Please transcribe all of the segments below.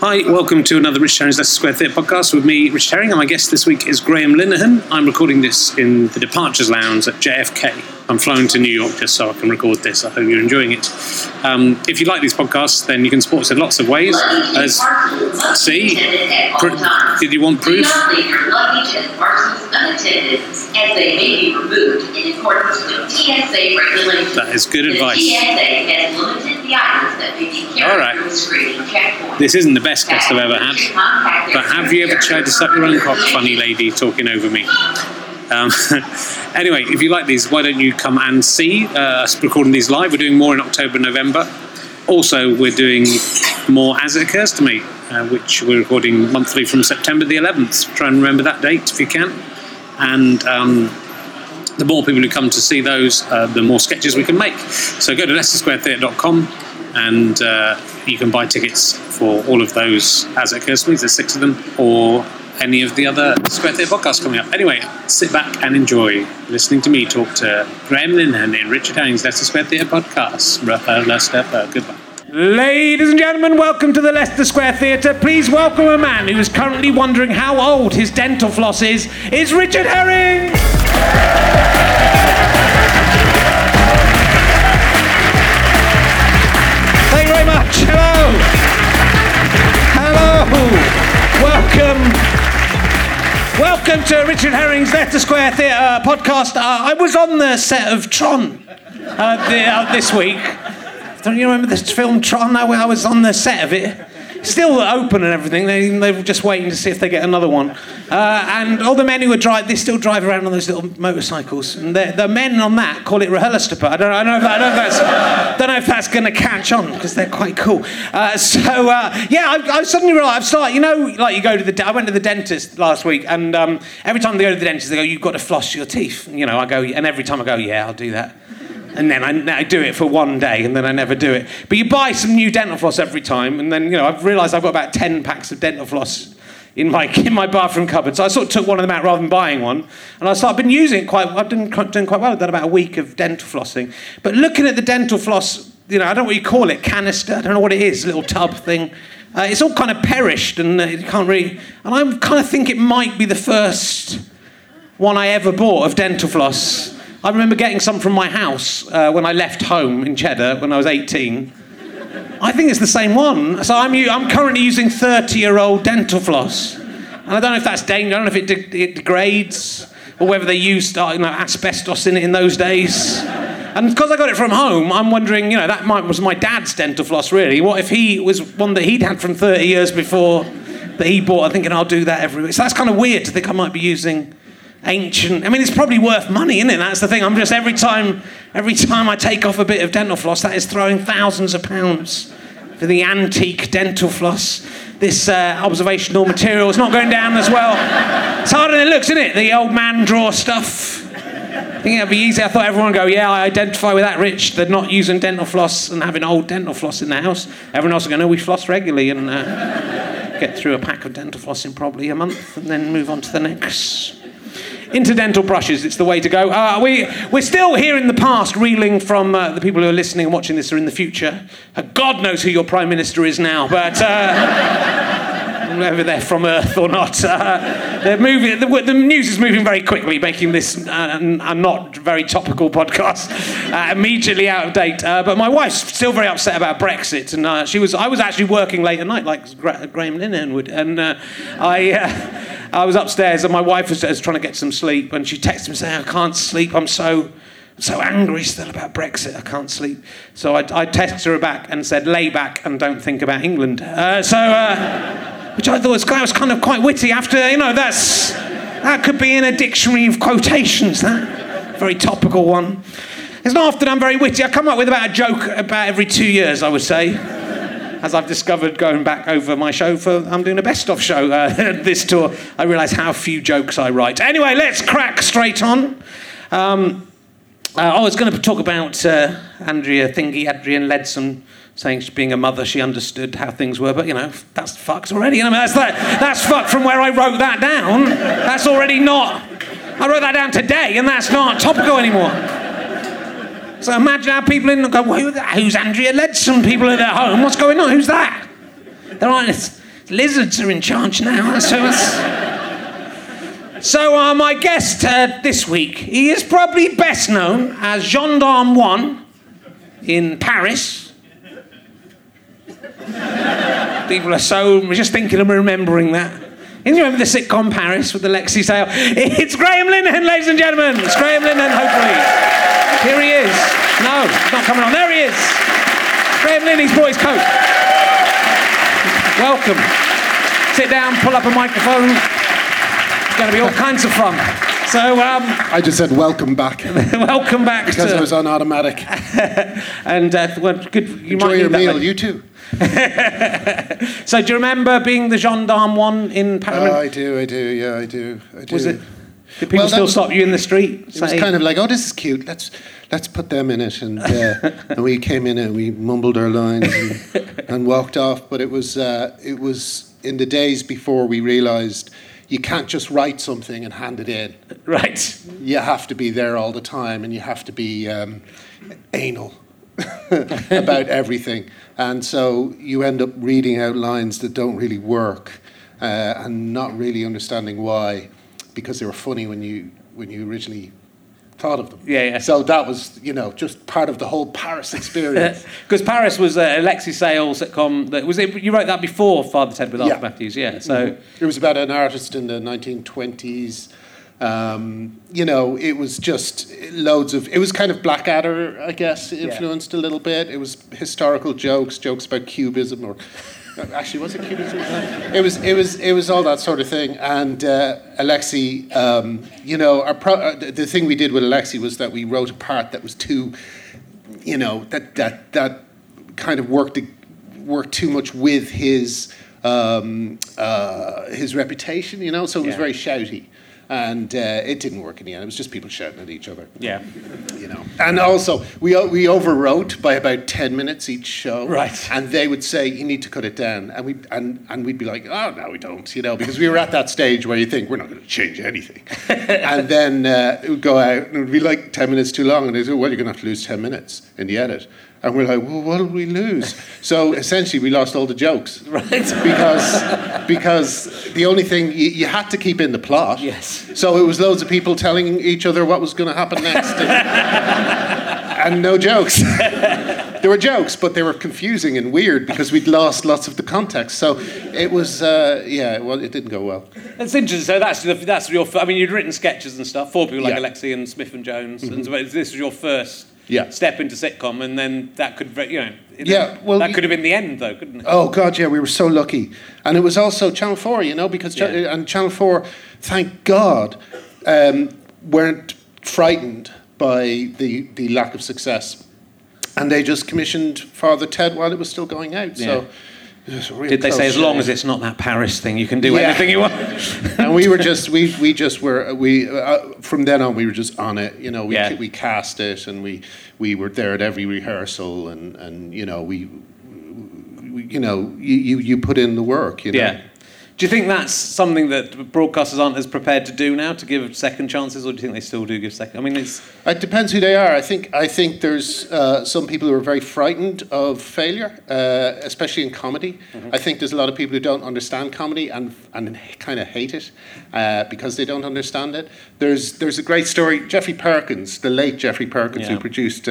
Hi, welcome to another Richard Herring's Leicester Square Theatre podcast with me, Richard Herring, and my guest this week is Graham Linehan. I'm recording this in the Departures Lounge at JFK. I'm flown to New York just so I can record this. I hope you're enjoying it. If you like these podcasts, then you can support us in lots of ways. As see, did you want proof? That is good advice. All right. This isn't the best guest I've ever had, but have you ever tried to suck your own cock, funny lady talking over me? Anyway, if you like these, why don't you come and see us recording these live? We're doing more in October, November. Also, we're doing more As It Occurs To Me, which we're recording monthly from September the 11th. Try and remember that date if you can. And the more people who come to see those, the more sketches we can make. So go to LeicesterSquareTheatre.com and you can buy tickets for all of those As It Occurs To Me. There's 6 of them, or any of the other Square Theatre podcasts coming up. Anyway, sit back and enjoy listening to me talk to Graham Linehan in Richard Herring's Leicester Square Theatre podcast. Goodbye. Ladies and gentlemen, welcome to the Leicester Square Theatre. Please welcome a man who is currently wondering how old his dental floss is Richard Herring! Thank you very much. Hello! Welcome. Welcome to Richard Herring's Leicester Square Theatre podcast. I was on the set of Tron this week. Don't you remember this film Tron? I was on the set of it. Still open and everything. They were just waiting to see if they get another one. And all the men who were driving, they still drive around on those little motorcycles. And the men on that call it Rahulastapa. I don't know if that's going to catch on because they're quite cool. I suddenly realised, I went to the dentist last week, and every time they go to the dentist, they go, "You've got to floss your teeth." You know, I go, and every time I go, "Yeah, I'll do that." And then I do it for one day, and then I never do it. But you buy some new dental floss every time, and then I've realised I've got about 10 packs of dental floss in my bathroom cupboard. So I sort of took one of them out rather than buying one. And I've been using it quite. I've done quite well. I've done about a week of dental flossing. But looking at the dental floss, I don't know what you call it, canister. I don't know what it is, little tub thing. It's all kind of perished, and it can't really. And I kind of think it might be the first one I ever bought of dental floss. I remember getting some from my house when I left home in Cheddar when I was 18. I think it's the same one. So I'm currently using 30-year-old dental floss. And I don't know if that's dangerous. I don't know if it degrades or whether they used asbestos in it in those days. And because I got it from home, I'm wondering, that was my dad's dental floss, really. What if he was one that he'd had from 30 years before that he bought? I'm thinking, I'll do that every week. So that's kind of weird to think I might be using ancient. I mean, it's probably worth money, isn't it? That's the thing. I'm just every time I take off a bit of dental floss, that is throwing thousands of pounds for the antique dental floss. This observational material is not going down as well. It's harder than it looks, isn't it? The old man draw stuff. I think it'd be easy. I thought everyone would go, "Yeah, I identify with that, Rich." They're not using dental floss and having old dental floss in the house. Everyone else is going, "No, we floss regularly and get through a pack of dental floss in probably a month and then move on to the next." Interdental brushes, it's the way to go. We're still here in the past, reeling from the people who are listening and watching this are in the future. God knows who your Prime Minister is now, but whether they're from Earth or not. They're moving. The news is moving very quickly, making this a not very topical podcast immediately out of date. But my wife's still very upset about Brexit, and I was actually working late at night, like Graham Linehan would, and I was upstairs, and my wife was trying to get some sleep, and she texted me saying, "I can't sleep. I'm so angry still about Brexit. I can't sleep." So I texted her back and said, "Lay back and don't think about England." Which I thought was kind of quite witty. After that could be in a dictionary of quotations. That very topical one. It's not often I'm very witty. I come up with about a joke about every 2 years, I would say. As I've discovered going back over my show I'm doing a best-of show this tour, I realise how few jokes I write. Anyway, let's crack straight on. I was going to talk about Andrea Leadsom saying she, being a mother, she understood how things were, but that's fucked already. That's fucked from where I wrote that down. That's already not. I wrote that down today, and that's not topical anymore. So imagine how people in go, "Who's Andrea Leadsom?" People at home, what's going on? Who's that? There aren't. Lizards are in charge now. So my guest this week, he is probably best known as Gendarme One in Paris. People are so just thinking and remembering that. You remember the sitcom Paris with Alexei? It's Graham Linehan, ladies and gentlemen. It's Graham Linehan, hopefully. Here he is. No, it's not coming on. There he is. Graham Linehan's brought his coat. Welcome. Sit down, pull up a microphone. It's going to be all kinds of fun. So I just said welcome back. Welcome back. Because I was on automatic. And well, good. You enjoy might need your that meal, later. You too. So do you remember being the Gendarme One in Paris? I do. Was it? Did people still stop you in the street? It was kind of like, oh, this is cute. Let's put them in it. And, and we came in and we mumbled our lines and walked off. But it was in the days before we realised you can't just write something and hand it in. Right. You have to be there all the time and you have to be anal about everything. And so you end up reading out lines that don't really work and not really understanding why, because they were funny when you originally thought of them. Yeah. So that was, just part of the whole Paris experience. Because Paris was Alexei Sayles sitcom. You wrote that before Father Ted with Arthur Matthews, yeah. So It was about an artist in the 1920s. It was just loads of... It was kind of Blackadder, I guess, influenced a little bit. It was historical jokes about Cubism or... Actually, was it Cubism? It was all that sort of thing. And Alexei, the thing we did with Alexei was that we wrote a part that was too, that kind of worked too much with his reputation, So it was very shouty. And it didn't work in the end. It was just people shouting at each other. Yeah. And also, we overwrote by about 10 minutes each show. Right. And they would say, you need to cut it down. And we'd be like, oh, no, we don't, because we were at that stage where you think, we're not going to change anything. And then it would go out, and it would be like 10 minutes too long. And they said, well, you're going to have to lose 10 minutes in the edit. And we're like, well, what did we lose? So essentially, we lost all the jokes, right? Because the only thing you had to keep in the plot. Yes. So it was loads of people telling each other what was going to happen next, and no jokes. There were jokes, but they were confusing and weird because we'd lost lots of the context. So it was, it didn't go well. That's interesting. So that's your. I mean, you'd written sketches and stuff for people like Alexei and Smith and Jones, mm-hmm. and this was your first. Yeah. Step into sitcom, and then that could, that could have been the end, though, couldn't it? Oh God, yeah, we were so lucky, and it was also Channel 4, because and Channel 4, thank God, weren't frightened by the lack of success, and they just commissioned Father Ted while it was still going out. Yeah. So. Did they say, as long as it's not that Paris thing, you can do anything you want? And we were just, from then on, we were just on it. We cast it, and we were there at every rehearsal, and you put in the work. Yeah. Do you think that's something that broadcasters aren't as prepared to do now, to give second chances, or do you think they still do give second? I mean, it depends who they are. I think there's some people who are very frightened of failure, especially in comedy. Mm-hmm. I think there's a lot of people who don't understand comedy and kind of hate it because they don't understand it. There's a great story. Geoffrey Perkins, the late Geoffrey Perkins, who produced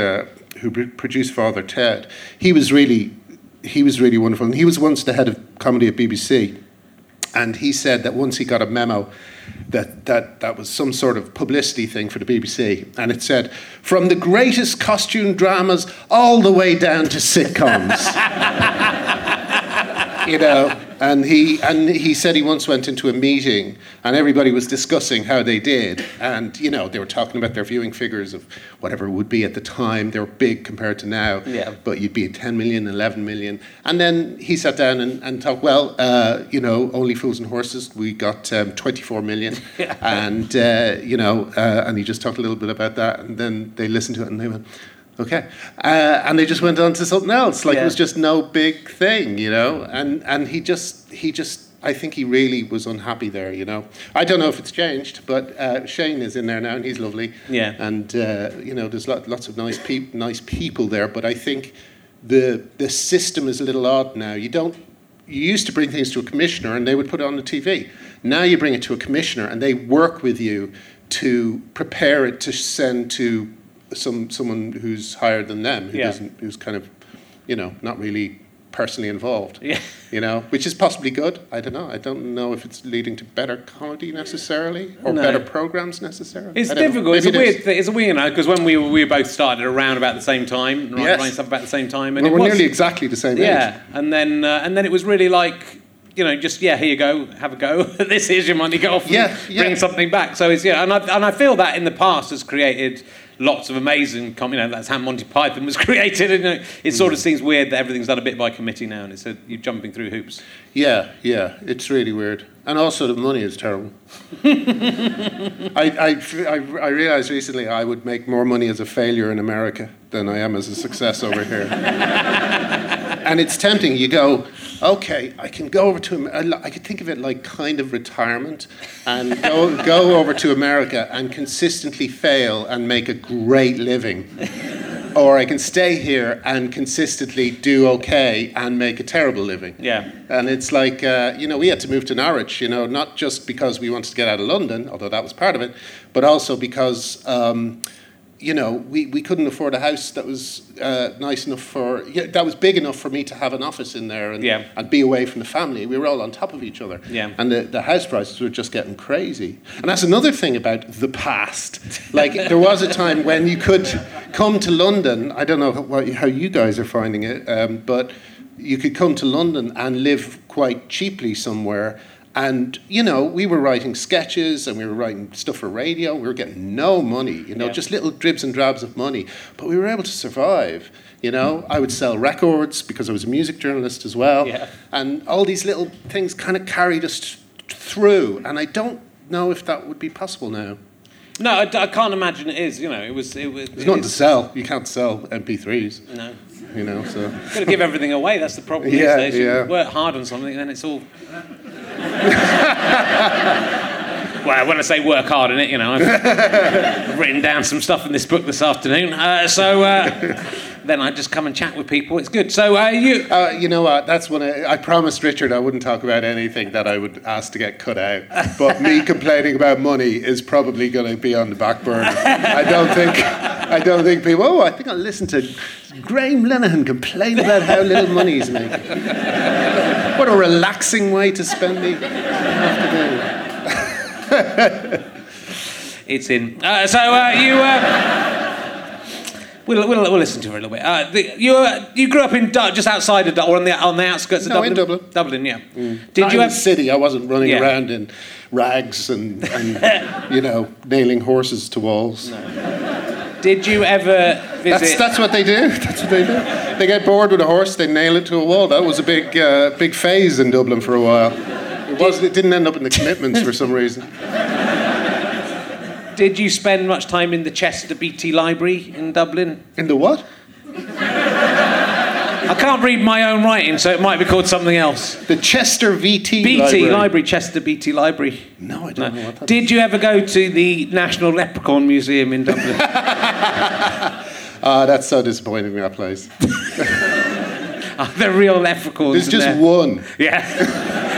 Father Ted. He was really wonderful, and he was once the head of comedy at BBC. And he said that once he got a memo that was some sort of publicity thing for the BBC. And it said, from the greatest costume dramas all the way down to sitcoms. And he said he once went into a meeting and everybody was discussing how they did. And, they were talking about their viewing figures of whatever it would be at the time. They were big compared to now. Yeah. But you'd be at 10 million, 11 million. And then he sat down and thought, well, Only Fools and Horses, we got 24 million. And, and he just talked a little bit about that. And then they listened to it and they went... Okay, and they just went on to something else. It was just no big thing, And he just, I think he really was unhappy there, I don't know if it's changed, but Shane is in there now, and he's lovely. Yeah. And there's lots of nice people there, but I think the system is a little odd now. You don't you used to bring things to a commissioner and they would put it on the TV. Now you bring it to a commissioner and they work with you to prepare it to send to someone who's higher than them, who doesn't, who's kind of, you know, not really personally involved. Yeah. You know, which is possibly good. I don't know. I don't know if it's leading to better comedy necessarily or better programs necessarily. It's difficult. It's a weird thing. It's a weird, you know, because when we both started around about the same time, and we're nearly exactly the same age. Yeah, and then it was really like, you know, just, here you go, have a go. This is your money, go off and bring something back. So it's, and I feel that in the past has created lots of amazing, that's how Monty Python was created. And it sort of seems weird that everything's done a bit by committee now, and it's you're jumping through hoops. Yeah, it's really weird. And also the money is terrible. I realised recently I would make more money as a failure in America than I am as a success over here. And it's tempting, you go, okay, I can go over to America. I could think of it like kind of retirement and go over to America and consistently fail and make a great living. Or I can stay here and consistently do okay and make a terrible living. Yeah. And it's like, we had to move to Norwich, not just because we wanted to get out of London, although that was part of it, but also because... we couldn't afford a house that was nice enough that was big enough for me to have an office in there and be away from the family. We were all on top of each other. Yeah. And the house prices were just getting crazy. And that's another thing about the past. Like, there was a time when you could come to London. I don't know how you guys are finding it, but you could come to London and live quite cheaply somewhere. And, we were writing sketches and we were writing stuff for radio. We were getting no money, just little dribs and drabs of money. But we were able to survive, I would sell records because I was a music journalist as well. Yeah. And all these little things kind of carried us through. And I don't know if that would be possible now. No, I can't imagine it is, It was. There's nothing to sell. You can't sell MP3s. No. So. You've got to give everything away. That's the problem. Yeah, these days. Yeah. You work hard on something and then it's all... Well, when I say work hard in it, I've written down some stuff in this book this afternoon. Then I just come and chat with people. It's good. So you... you know what? That's when I promised Richard I wouldn't talk about anything that I would ask to get cut out. But me complaining about money is probably going to be on the back burner. I don't think people... Oh, I think I'll listen to Graham Linehan complain about how little money he's making. What a relaxing way to spend the afternoon. It's in. We'll listen to her a little bit. You grew up in just outside of Dublin, on the outskirts of Dublin. In Dublin. Dublin, yeah. Mm. Did you have in the city? I wasn't running around in rags and nailing horses to walls. No. Did you ever visit? That's what they do. That's what they do. They get bored with a horse, they nail it to a wall. That was a big phase in Dublin for a while. It didn't end up in the commitments for some reason. Did you spend much time in the Chester Beatty Library in Dublin? In the what? I can't read my own writing, so it might be called something else. The Chester Beatty Library. Chester Beatty Library. No, I don't know what that is. Did you ever go to the National Leprechaun Museum in Dublin? That's so disappointing, that place. They're real leprechauns. There's just one. Yeah.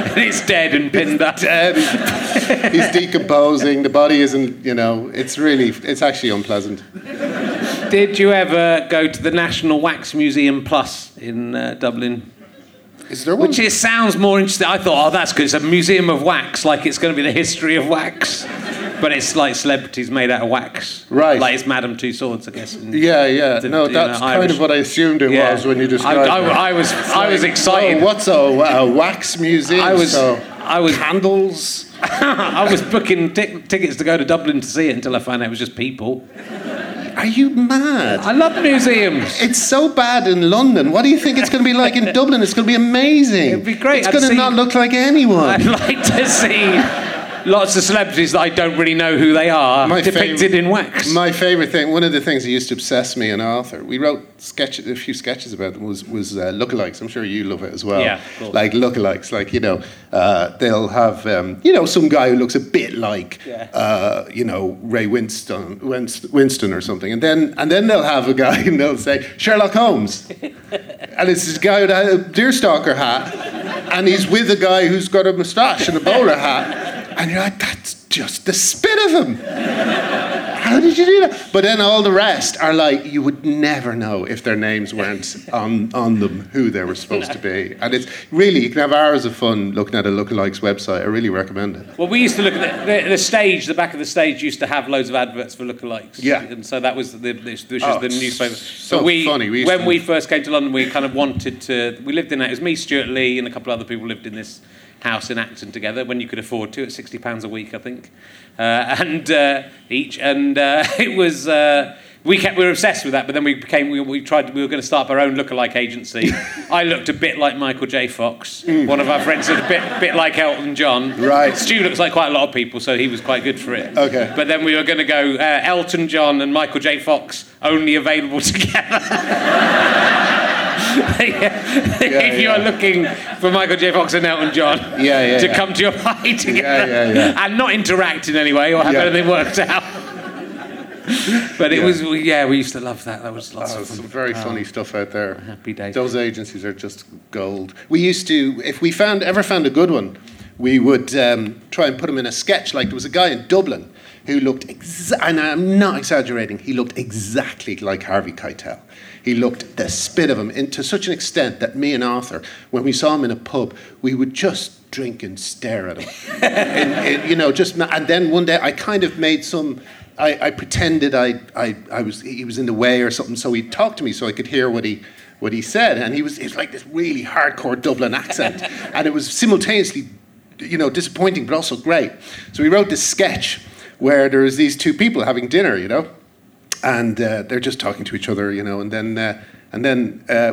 And it's dead and pinned up. He's decomposing. The body isn't, it's actually unpleasant. Did you ever go to the National Wax Museum Plus in Dublin? Is there one? Which sounds more interesting. I thought, that's good. It's a museum of wax, like it's going to be the history of wax. But it's like celebrities made out of wax. Right. Like it's Madame Tussauds, I guess. Yeah. That's kind of what I assumed it was when you described it. I was excited. Oh, what's a wax museum? I was candles. I was booking tickets to go to Dublin to see it until I found out it was just people. Are you mad? I love museums. It's so bad in London. What do you think it's going to be like in Dublin? It's going to be amazing. It'd be great. It's going to not look like anyone. I'd like to see... lots of celebrities that I don't really know who they are, depicted in wax. My favourite thing, one of the things that used to obsess me and Arthur, we wrote a few sketches about them, was lookalikes. I'm sure you love it as well. Yeah, of course. Like lookalikes, they'll have, some guy who looks a bit like, Ray Winston or something, and then they'll have a guy and they'll say Sherlock Holmes, and it's this guy with a deerstalker hat. and he's with a guy who's got a moustache and a bowler hat, and you're like, that's just the spit of him. How did you do that? But then all the rest are like, you would never know if their names weren't on them who they were supposed to be. And it's really, you can have hours of fun looking at a lookalikes website. I really recommend it. Well, we used to look at the stage, the back of the stage used to have loads of adverts for lookalikes. Yeah. And so that was the newspaper. So funny. When we first came to London, we kind of wanted to, we lived in that. It was me, Stuart Lee, and a couple of other people lived in this house in Acton together when you could afford to, at £60 a week, I think, each. And it was we were obsessed with that. But then we were going to start up our own lookalike agency. I looked a bit like Michael J. Fox. One of our friends looked a bit like Elton John. Right. Stu looks like quite a lot of people, so he was quite good for it. Okay. But then we were going to go Elton John and Michael J. Fox only available together. If you are looking for Michael J. Fox and Elton John to come to your party together and not interact in any way or have anything worked out. But it was, we used to love that. That was lots of fun. Some very funny stuff out there. Happy days. Those agencies are just gold. We used to, if we found a good one, we would try and put them in a sketch. Like there was a guy in Dublin who looked, and I'm not exaggerating, he looked exactly like Harvey Keitel. He looked the spit of him, and to such an extent that me and Arthur, when we saw him in a pub, we would just drink and stare at him. And then one day I kind of made some. I pretended he was in the way or something, so he'd talk to me so I could hear what he said, and it was like this really hardcore Dublin accent, and it was simultaneously, disappointing but also great. So we wrote this sketch where there was these two people having dinner, And they're just talking to each other, And then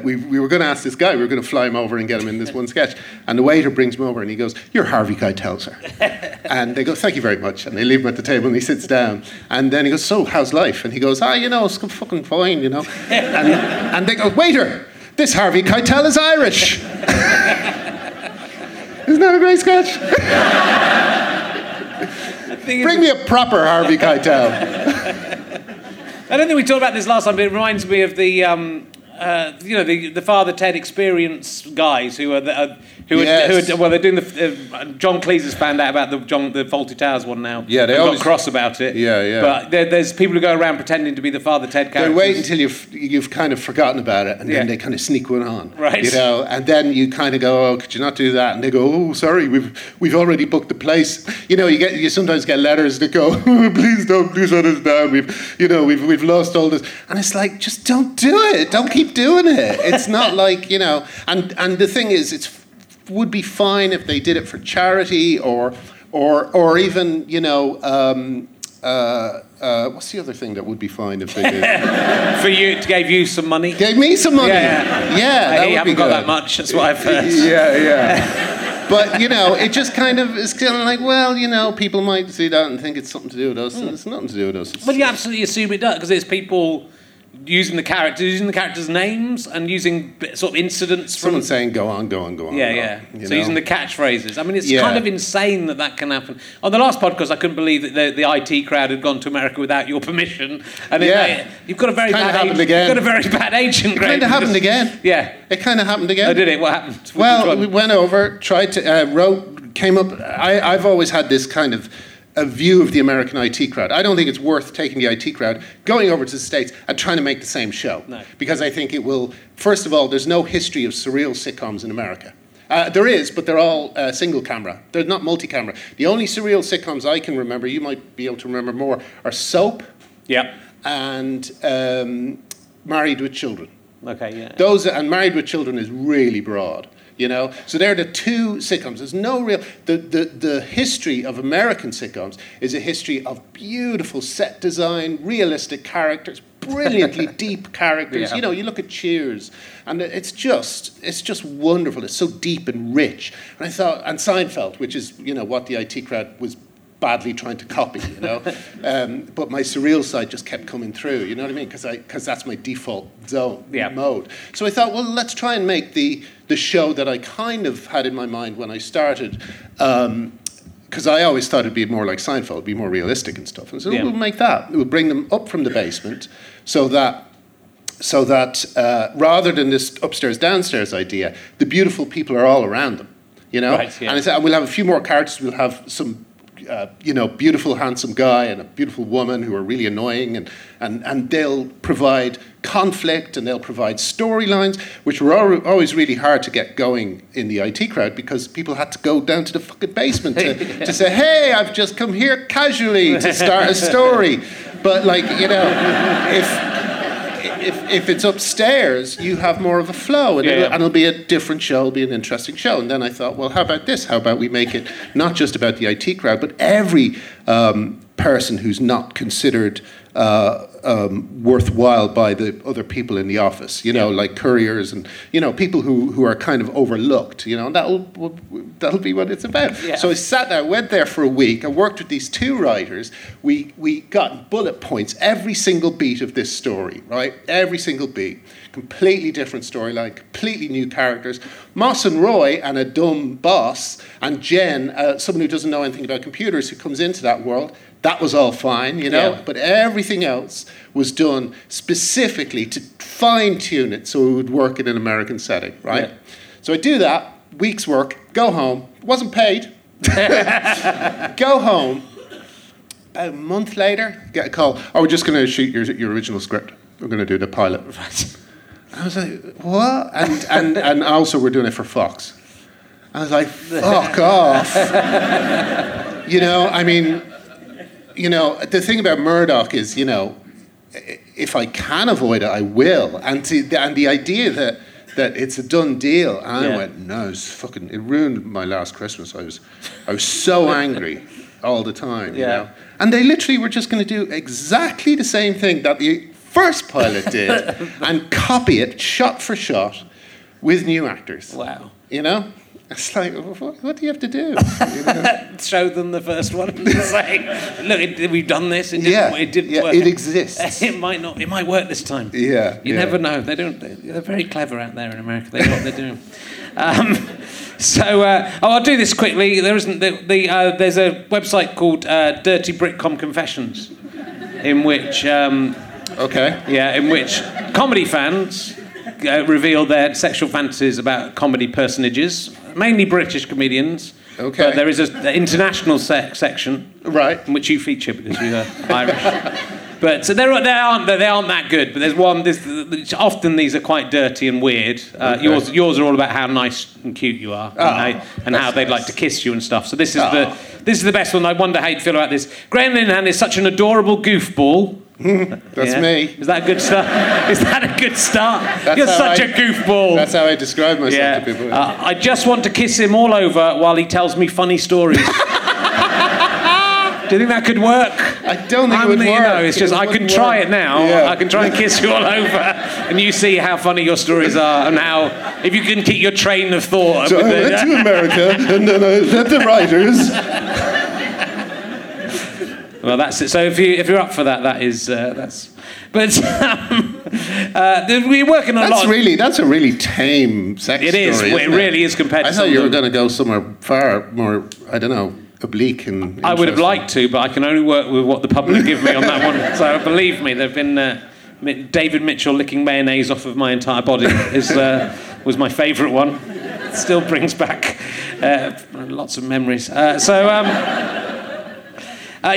we were going to ask this guy. We were going to fly him over and get him in this one sketch. And the waiter brings him over, and he goes, "You're Harvey Keitel, sir." And they go, "Thank you very much." And they leave him at the table, and he sits down. And then he goes, "So, how's life?" And he goes, "It's fucking fine, And they go, "Waiter, this Harvey Keitel is Irish." Isn't that a great sketch? Bring me a proper Harvey Keitel. I don't think we talked about this last time, but it reminds me of the Father Ted experience guys who are they're doing the John Cleese has found out about the Faulty Towers one now. Yeah, they always got cross about it. Yeah, yeah. But there's people who go around pretending to be the Father Ted characters. They wait until you've kind of forgotten about it, and then they kind of sneak one on. Right. And then you kind of go, "Oh, could you not do that?" And they go, "Oh, sorry, we've already booked the place." You sometimes get letters that go, "Please don't do this now. We've lost all this," and it's like, just don't do it. Don't keep doing it. It's not like, and the thing is, it would be fine if they did it for charity or even, what's the other thing that would be fine if they did? For you, it gave you some money. Gave me some money. Yeah, you haven't got that much. That's what I've heard. Yeah. But, it just kind of is kind of like, well, people might see that and think it's something to do with us, and it's nothing to do with us. But you absolutely assume it does, because it's people using the characters' names and using sort of incidents from someone saying go on. Yeah. So using the catchphrases. I mean, it's kind of insane that can happen. On the last podcast, I couldn't believe that the IT crowd had gone to America without your permission. And you've got a very bad agent. Again. You've got a very bad agent. It kind of happened again. Yeah. It kind of happened again. Oh, did it? What happened? Well, we went over, tried to wrote, came up. I've always had this kind of a view of the American IT crowd. I don't think it's worth taking the IT crowd, going over to the States and trying to make the same show. No. Because I think it will, first of all, there's no history of surreal sitcoms in America. There is, but they're all single camera. They're not multi-camera. The only surreal sitcoms I can remember, you might be able to remember more, are Soap and Married with Children. Okay, yeah. Those, and Married with Children is really broad. So they're the two sitcoms. There's no real the history of American sitcoms is a history of beautiful set design, realistic characters, brilliantly deep characters. Yeah. You look at Cheers, and it's just wonderful. It's so deep and rich. And I thought, and Seinfeld, which is what the IT crowd was badly trying to copy, but my surreal side just kept coming through, you know what I mean? Because that's my default zone mode. So I thought, well, let's try and make the show that I kind of had in my mind when I started, because I always thought it'd be more like Seinfeld, be more realistic and stuff. And so we'll make that. We'll bring them up from the basement, so that rather than this upstairs downstairs idea, the beautiful people are all around them. you know. Right, yeah. And I said, we'll have a few more characters. We'll have some, beautiful, handsome guy and a beautiful woman who are really annoying, and they'll provide conflict and they'll provide storylines, which were always really hard to get going in the IT crowd because people had to go down to the fucking basement to say, hey, I've just come here casually to start a story. But, if it's upstairs, you have more of a flow, and it'll be a different show, it'll be an interesting show. And then I thought, well, how about this? How about we make it not just about the IT crowd, but every person who's not considered worthwhile by the other people in the office, like couriers and, people who are kind of overlooked, and that'll be what it's about. Yeah. So I sat there, went there for a week, I worked with these two writers, we got bullet points, every single beat of this story, right? Every single beat. Completely different storyline, completely new characters. Moss and Roy and a dumb boss, and Jen, someone who doesn't know anything about computers, who comes into that world. That was all fine, but everything else was done specifically to fine-tune it so it would work in an American setting, right? Yeah. So I do that, week's work, go home, wasn't paid, go home. About a month later, get a call, oh, we're just going to shoot your original script. We're going to do the pilot. I was like, what? And also we're doing it for Fox. I was like, fuck off. The thing about Murdoch is, if I can avoid it, I will. And the idea that it's a done deal, and I went, no, it ruined my last Christmas. I was so angry all the time, you know. And they literally were just going to do exactly the same thing that the first pilot did, and copy it shot for shot with new actors. Wow. It's like, what do you have to do? Show them the first one. It's like, look, we've done this. It didn't work. It didn't work. It exists. It might not. It might work this time. Yeah. You never know. They don't. They're very clever out there in America. They know what they're doing. I'll do this quickly. There isn't there's a website called Dirty Britcom Confessions, in which. In which comedy fans. Reveal their sexual fantasies about comedy personages, mainly British comedians. Okay. But there is an international section, right, in which you feature because you're Irish. But so they aren't that good. But there's one. Often these are quite dirty and weird. Okay. Yours are all about how nice and cute you are, and how they'd like to kiss you and stuff. So this is the best one. I wonder how you feel about this. Graham Linehan is such an adorable goofball. That's me. Is that a good start? You're such a goofball. That's how I describe myself to people. I just want to kiss him all over while he tells me funny stories. Do you think that could work? I don't think it would work. Try it now. Yeah. I can try and kiss you all over, and you see how funny your stories are, and how if you can keep your train of thought. So I went to America, and then I led the writers. Well, that's it. So if you're up for that, that's. But we're working on a lot. That's a really tame sex story. It is. It really is compared to. I thought you were going to go somewhere far more. I don't know. Oblique and. I would have liked to, but I can only work with what the public give me on that one. So believe me, there've been David Mitchell licking mayonnaise off of my entire body was my favourite one. It still brings back lots of memories.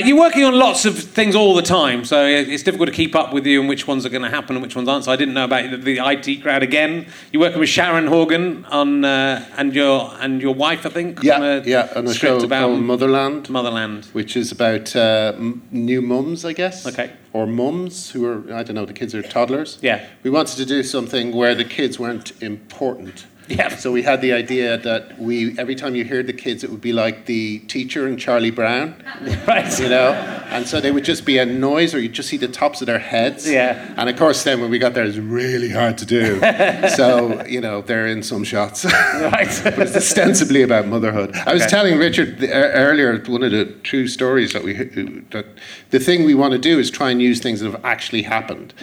You're working on lots of things all the time, so it's difficult to keep up with you and which ones are going to happen and which ones aren't. So I didn't know about the IT crowd again. You're working with Sharon Horgan on and your wife, I think. On a show called Motherland, which is about new mums, I guess. Okay. Or mums who are the kids are toddlers. Yeah. We wanted to do something where the kids weren't important. Yeah. So we had the idea that every time you heard the kids, it would be like the teacher in Charlie Brown, right? And so they would just be a noise, or you'd just see the tops of their heads. Yeah. And of course, then when we got there, it was really hard to do. So they're in some shots, right? But it's ostensibly about motherhood. I was telling Richard earlier one of the true stories that the thing we want to do is try and use things that have actually happened,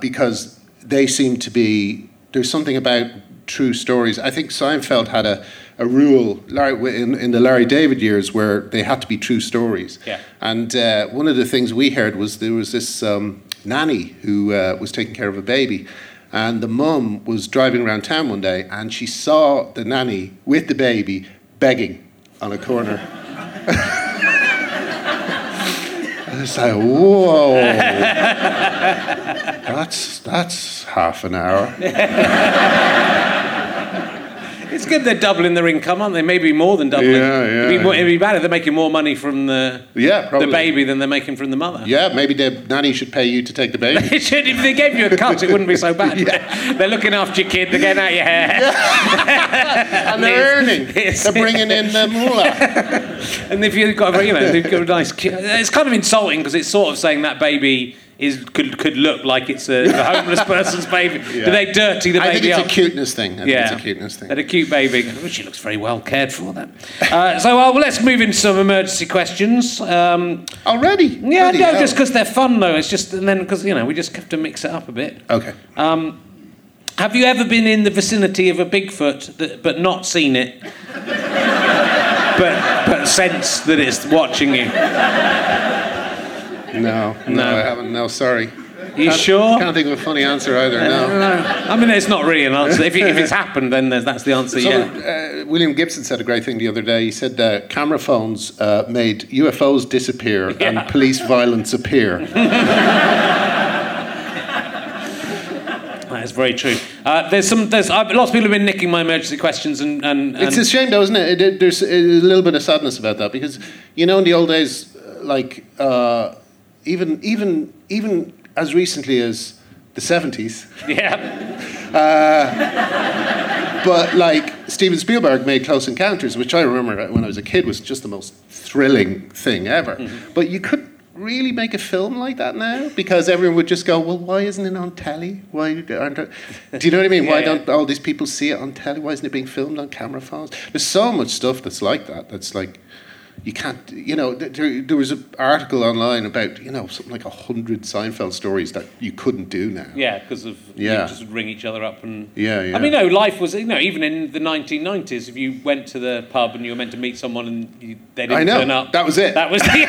because they seem to be there's something about. True stories. I think Seinfeld had a rule in the Larry David years where they had to be true stories. Yeah. And one of the things we heard was there was this nanny who was taking care of a baby, and the mum was driving around town one day, and she saw the nanny with the baby begging on a corner. And it's like, whoa, that's half an hour. It's good they're doubling their income, aren't they? Maybe more than doubling. Yeah. It'd be bad if they're making more money from the baby than they're making from the mother. Yeah, maybe their nanny should pay you to take the baby. They should. If they gave you a cut, it wouldn't be so bad. Yeah. They're looking after your kid, they're getting out your hair. Yeah. And they're earning. They're bringing in the moolah. And if you've got, they've got a nice kid. It's kind of insulting because it's sort of saying that baby... Could look like it's a homeless person's baby. Yeah. Do they dirty the baby up? I think it's a cuteness thing. And a cute baby. Oh, she looks very well cared for then. So let's move into some emergency questions. Already? Yeah, no, just because they're fun though. It's just, and then because we just have to mix it up a bit. Okay. Have you ever been in the vicinity of a Bigfoot but not seen it, but sensed that it's watching you? No, I haven't. No, sorry. You sure? Can't think of a funny answer either. No. I mean, it's not really an answer. If it's happened, then that's the answer. William Gibson said a great thing the other day. He said camera phones made UFOs disappear and police violence appear. That is very true. Lots of people have been nicking my emergency questions, and it's a shame, though, isn't it? There's a little bit of sadness about that because in the old days, even as recently as the 70s. Yeah. But Steven Spielberg made Close Encounters, which I remember when I was a kid was just the most thrilling thing ever. Mm-hmm. But you couldn't really make a film like that now because everyone would just go, well, why isn't it on telly? Why aren't there... Do you know what I mean? Yeah, why don't all these people see it on telly? Why isn't it being filmed on camera phones? There's so much stuff that's like that. That's like... You can't, there was an article online about, something like 100 Seinfeld stories that you couldn't do now. Yeah, because of, you just ring each other up and... Yeah. I mean, life was, even in the 1990s, if you went to the pub and you were meant to meet someone and they didn't turn up... that was it. That was the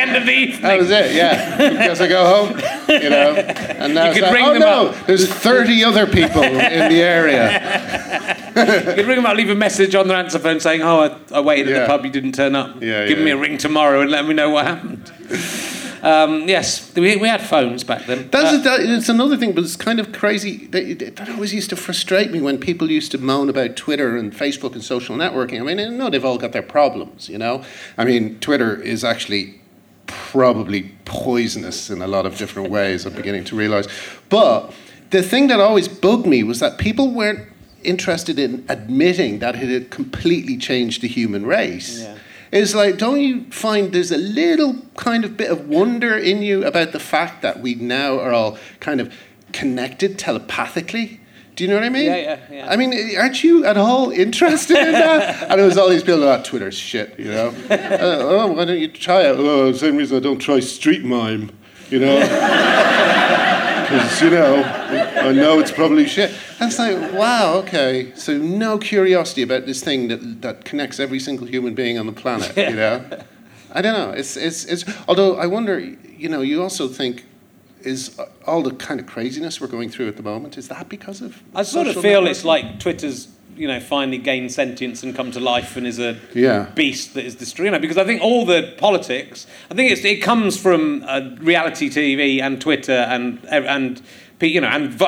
end of the evening. That was it, yeah. Because I go home, and now you could ring them up. There's 30 other people in the area. You could ring them up, leave a message on their answer phone saying, I waited at the pub, you didn't turn up. Give me a ring tomorrow and let me know what happened. Yes, we had phones back then. It's another thing, but it's kind of crazy. That always used to frustrate me when people used to moan about Twitter and Facebook and social networking. I mean, I know they've all got their problems, I mean, Twitter is actually probably poisonous in a lot of different ways, I'm beginning to realise. But the thing that always bugged me was that people weren't interested in admitting that it had completely changed the human race. Yeah. It's like, don't you find there's a little kind of bit of wonder in you about the fact that we now are all kind of connected telepathically? Do you know what I mean? Yeah. I mean, aren't you at all interested in that? And it was all these people about Twitter shit, why don't you try it? Oh, same reason I don't try Street Mime, Because, I know it's probably shit. And it's like, wow, okay. So no curiosity about this thing that connects every single human being on the planet, I don't know. It's. Although I wonder, you also think, is all the kind of craziness we're going through at the moment, is that because of... I sort of feel it's like Twitter's, finally gained sentience and come to life and is a beast that is destroying it. Because I think all the politics, it comes from reality TV and Twitter and I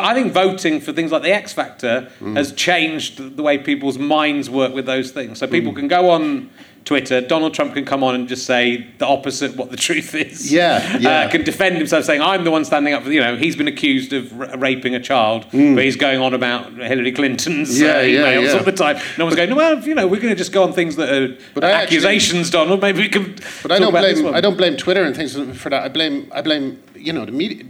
think voting for things like the X Factor has changed the way people's minds work with those things. So people can go on Twitter, Donald Trump can come on and just say the opposite what the truth is. Can defend himself saying, I'm the one standing up for, he's been accused of raping a child, but he's going on about Hillary Clinton's emails all the time. No one's going, we're going to just go on things that are accusations, Donald. Maybe we can. But I don't blame Twitter and things for that. I blame the media,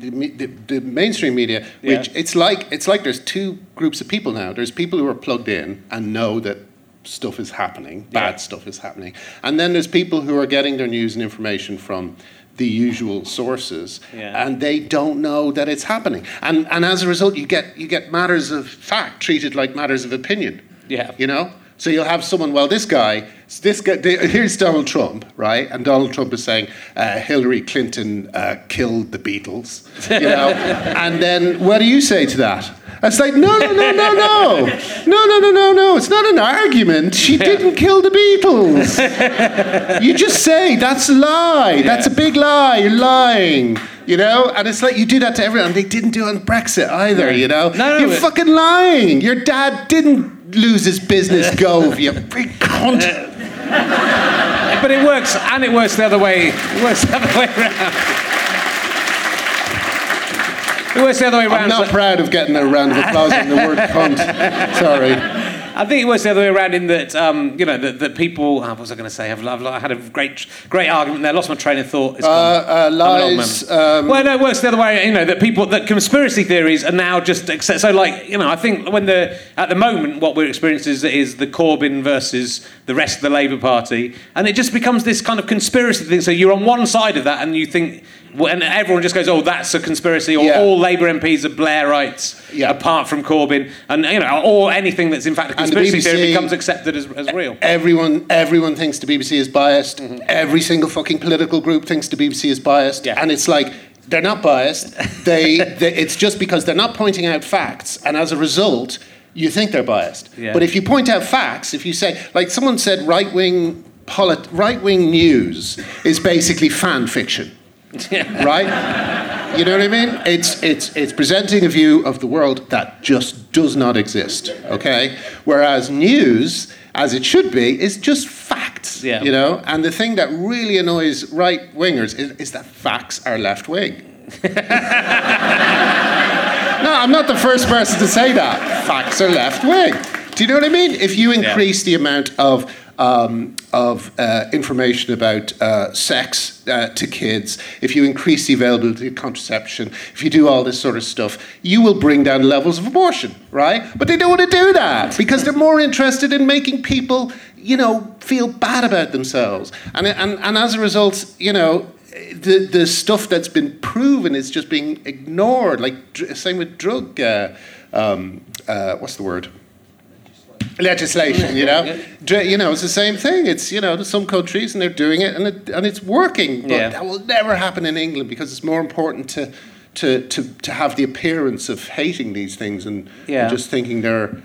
the mainstream media, which it's like there's two groups of people now. There's people who are plugged in and know that stuff is happening, bad stuff is happening. And then there's people who are getting their news and information from the usual sources, and they don't know that it's happening. And as a result, you get matters of fact treated like matters of opinion. Yeah. So you'll have someone, well, this guy, here's Donald Trump, right? And Donald Trump is saying, Hillary Clinton killed the Beatles, you know? And then what do you say to that? It's like, no, it's not an argument. She didn't kill the Beatles. You just say, that's a lie. Yeah. That's a big lie. You're lying. You know, and it's like you do that to everyone. They didn't do it on Brexit either, you know. You're fucking lying. Your dad didn't lose his business, Gove, you big cunt. But it works, and it works the other way. It works the other way around. It works the other way around. I'm not proud of getting a round of applause on the word cunt. Sorry. I think it works the other way around in that, you know, that people... Oh, what was I going to say? I've had a great argument there. I lost my train of thought. Lies. Well, no, it works the other way, you know, that people... That conspiracy theories are now just... So, like, you know, I think when the... At the moment, what we're experiencing is the Corbyn versus the rest of the Labour Party. And it just becomes this kind of conspiracy thing. So you're on one side of that and you think... And everyone just goes, oh, that's a conspiracy, or all Labour MPs are Blairites, apart from Corbyn, and you know, or anything that's in fact a conspiracy theory becomes accepted as real. Everyone thinks the BBC is biased. Mm-hmm. Every single fucking political group thinks the BBC is biased, and it's like they're not biased. It's just because they're not pointing out facts, and as a result, you think they're biased. Yeah. But if you point out facts, if you say, like someone said, right-wing news is basically fan fiction. Right? You know what I mean? It's presenting a view of the world that just does not exist, okay? Whereas news, as it should be, is just facts, you know? And the thing that really annoys right-wingers is that facts are left-wing. No, I'm not the first person to say that. Facts are left-wing. Do you know what I mean? If you increase the amount of information about sex to kids, if you increase the availability of contraception, if you do all this sort of stuff, you will bring down levels of abortion, right? But they don't want to do that because they're more interested in making people, you know, feel bad about themselves. And as a result, you know, the stuff that's been proven is just being ignored. Like same with drug, what's the word? Legislation, you know, you know, it's the same thing. It's, you know, there's some countries and they're doing it and it's working, but that will never happen in England because it's more important to have the appearance of hating these things and just thinking they're,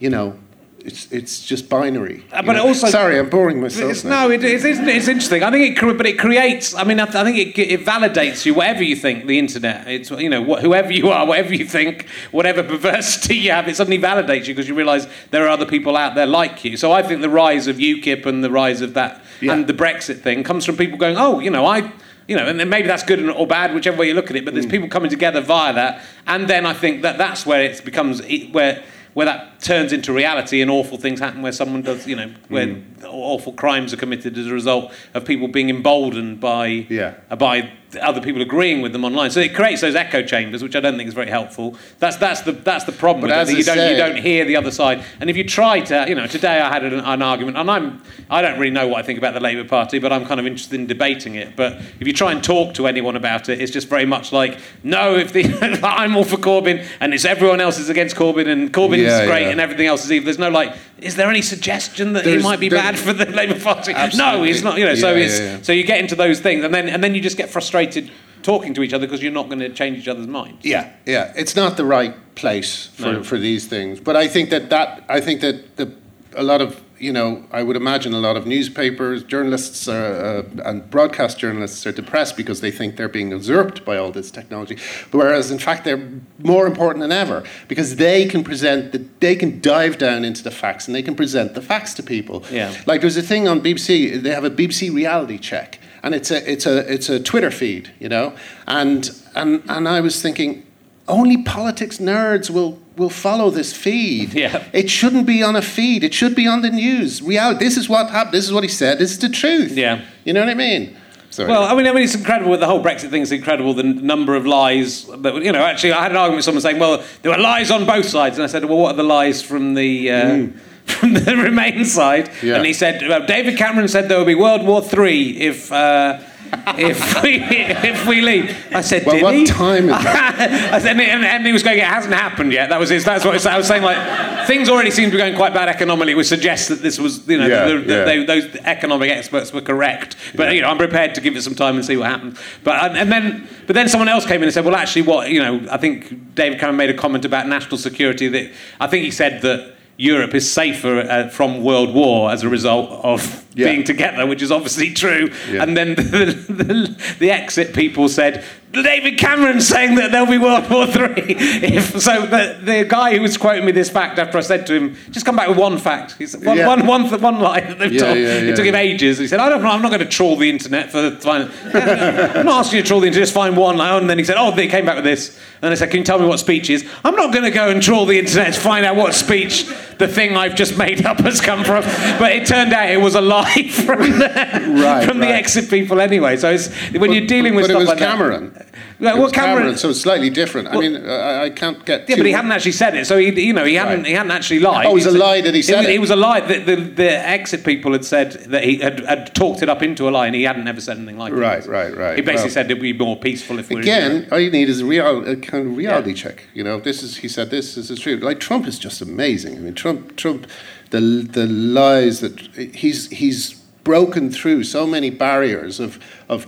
you know, it's just binary. But it also, sorry, I'm boring myself. It's interesting. I think it creates. I mean, I think it validates you, whatever you think. The internet, it's, you know, whoever you are, whatever you think, whatever perversity you have, it suddenly validates you because you realise there are other people out there like you. So I think the rise of UKIP and the rise of that and the Brexit thing comes from people going, oh, you know, you know, and maybe that's good or bad, whichever way you look at it. But there's people coming together via that, and then I think that's where it becomes where that turns into reality and awful things happen where someone does, you know, where awful crimes are committed as a result of people being emboldened by other people agreeing with them online. So it creates those echo chambers, which I don't think is very helpful. That's the problem with it. You don't hear the other side. And if you try to, you know, today I had an argument, and I don't really know what I think about the Labour Party, but I'm kind of interested in debating it. But if you try and talk to anyone about it, it's just very much like, no, I'm all for Corbyn, and it's everyone else is against Corbyn, and Corbyn is great, and everything else is evil. There's no like, is there any suggestion that he might be bad for the Labour Party? Absolutely. No, he's not. You know, so you get into those things, and then you just get frustrated talking to each other because you're not going to change each other's minds. Yeah. It's not the right place for these things. But I think that a lot of, you know, I would imagine a lot of newspapers, journalists and broadcast journalists are depressed because they think they're being usurped by all this technology. But whereas in fact they're more important than ever because they can they can dive down into the facts and they can present the facts to people. Yeah. Like there's a thing on BBC, they have a BBC reality check. And it's a Twitter feed, you know, and I was thinking, only politics nerds will follow this feed. Yeah. It shouldn't be on a feed. It should be on the news. Reality. This is what happened. This is what he said. This is the truth. Yeah. You know what I mean? Sorry. Well, I mean, it's incredible. The whole Brexit thing is incredible. The number of lies that, you know. Actually, I had an argument with someone saying, well, there were lies on both sides, and I said, well, what are the lies from the? From the Remain side, and he said, David Cameron said there would be World War III if if we leave. I said, well, did what he? Time is that? I said, and he was going, it hasn't happened yet. That's what I was saying. Like, things already seemed to be going quite bad economically. It would suggest that this was, you know, those economic experts were correct. But you know, I'm prepared to give it some time and see what happens. But then someone else came in and said, well, actually, what, you know, I think David Cameron made a comment about national security that I think he said that Europe is safer from world war as a result of being together, which is obviously true. Yeah. And then the exit people said, David Cameron's saying that there'll be World War III. So the guy who was quoting me this fact after I said to him, just come back with one fact. He said, one line that they've told. It took him ages. He said, I'm not going to trawl the internet for the final. I'm not asking you to trawl the internet, just find one line. And then he said, oh, they came back with this. And then I said, can you tell me what speech is? I'm not going to go and trawl the internet to find out what speech the thing I've just made up has come from. But it turned out it was a lie from the exit people anyway. So it's, when you're dealing with stuff like that. But it was Cameron. Cameron, so it's slightly different. Well, I mean, I can't get. Yeah, but he hadn't actually said it, so he hadn't actually lied. Oh, it was a lie that he said. It was a lie that the exit people had said that he had talked it up into a lie, and he hadn't ever said anything like that. Right. He basically said it'd be more peaceful if we were. Again, all you need is a kind of reality check. You know, this is true. Like Trump is just amazing. I mean, Trump, the lies that he's broken through so many barriers of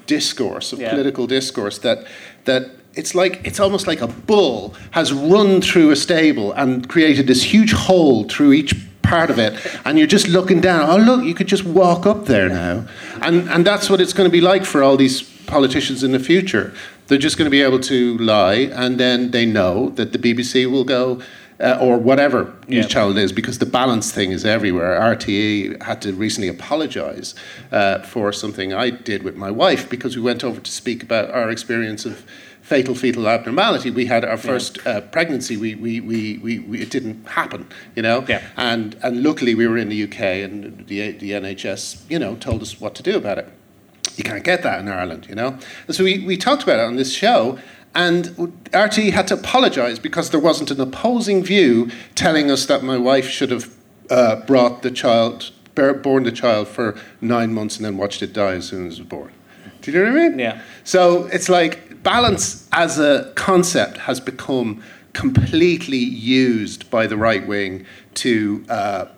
discourse, of political discourse, that it's like, it's almost like a bull has run through a stable and created this huge hole through each part of it, and you're just looking down. Oh, look, you could just walk up there now. And that's what it's going to be like for all these politicians in the future. They're just going to be able to lie, and then they know that the BBC will go, or whatever news channel it is, because the balance thing is everywhere. RTE had to recently apologise for something I did with my wife, because we went over to speak about our experience of fatal fetal abnormality. We had our first pregnancy. We it didn't happen, you know. Yeah. And luckily we were in the UK, and the NHS, you know, told us what to do about it. You can't get that in Ireland, you know. And so we talked about it on this show. And RTE had to apologise because there wasn't an opposing view telling us that my wife should have born the child for 9 months and then watched it die as soon as it was born. Do you know what I mean? Yeah. So it's like balance as a concept has become completely used by the right wing to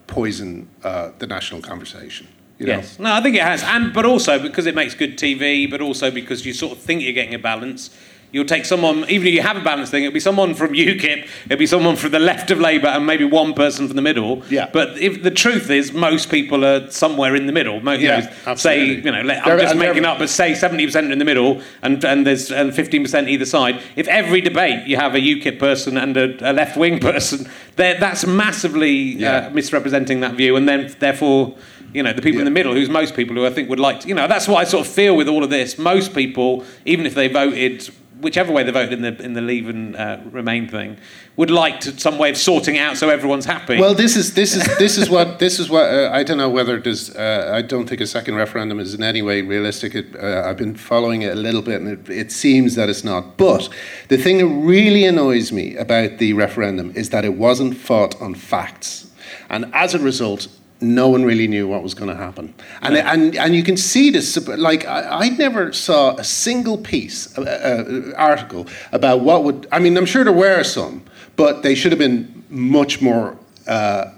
poison the national conversation. You know? Yes. No, I think it has. But also because it makes good TV, but also because you sort of think you're getting a balance. You'll take someone, even if you have a balanced thing, it'll be someone from UKIP, it'll be someone from the left of Labour, and maybe one person from the middle. Yeah. But if the truth is, most people are somewhere in the middle. Most, absolutely. Say, you know, I'm just making up, but say 70% are in the middle, and there's 15% either side. If every debate you have a UKIP person and a left-wing person, that's massively misrepresenting that view, and then therefore, you know, the people in the middle, who's most people who I think would like to, you know, that's what I sort of feel with all of this. Most people, even if they voted, whichever way they vote in the Leave and Remain thing, would like to some way of sorting out so everyone's happy. Well, this is what I don't know whether there's. I don't think a second referendum is in any way realistic. I've been following it a little bit, and it seems that it's not. But the thing that really annoys me about the referendum is that it wasn't fought on facts, and as a result, no one really knew what was going to happen. And and you can see this, like, I never saw a single piece, article about what would, I mean, I'm sure there were some, but they should have been much more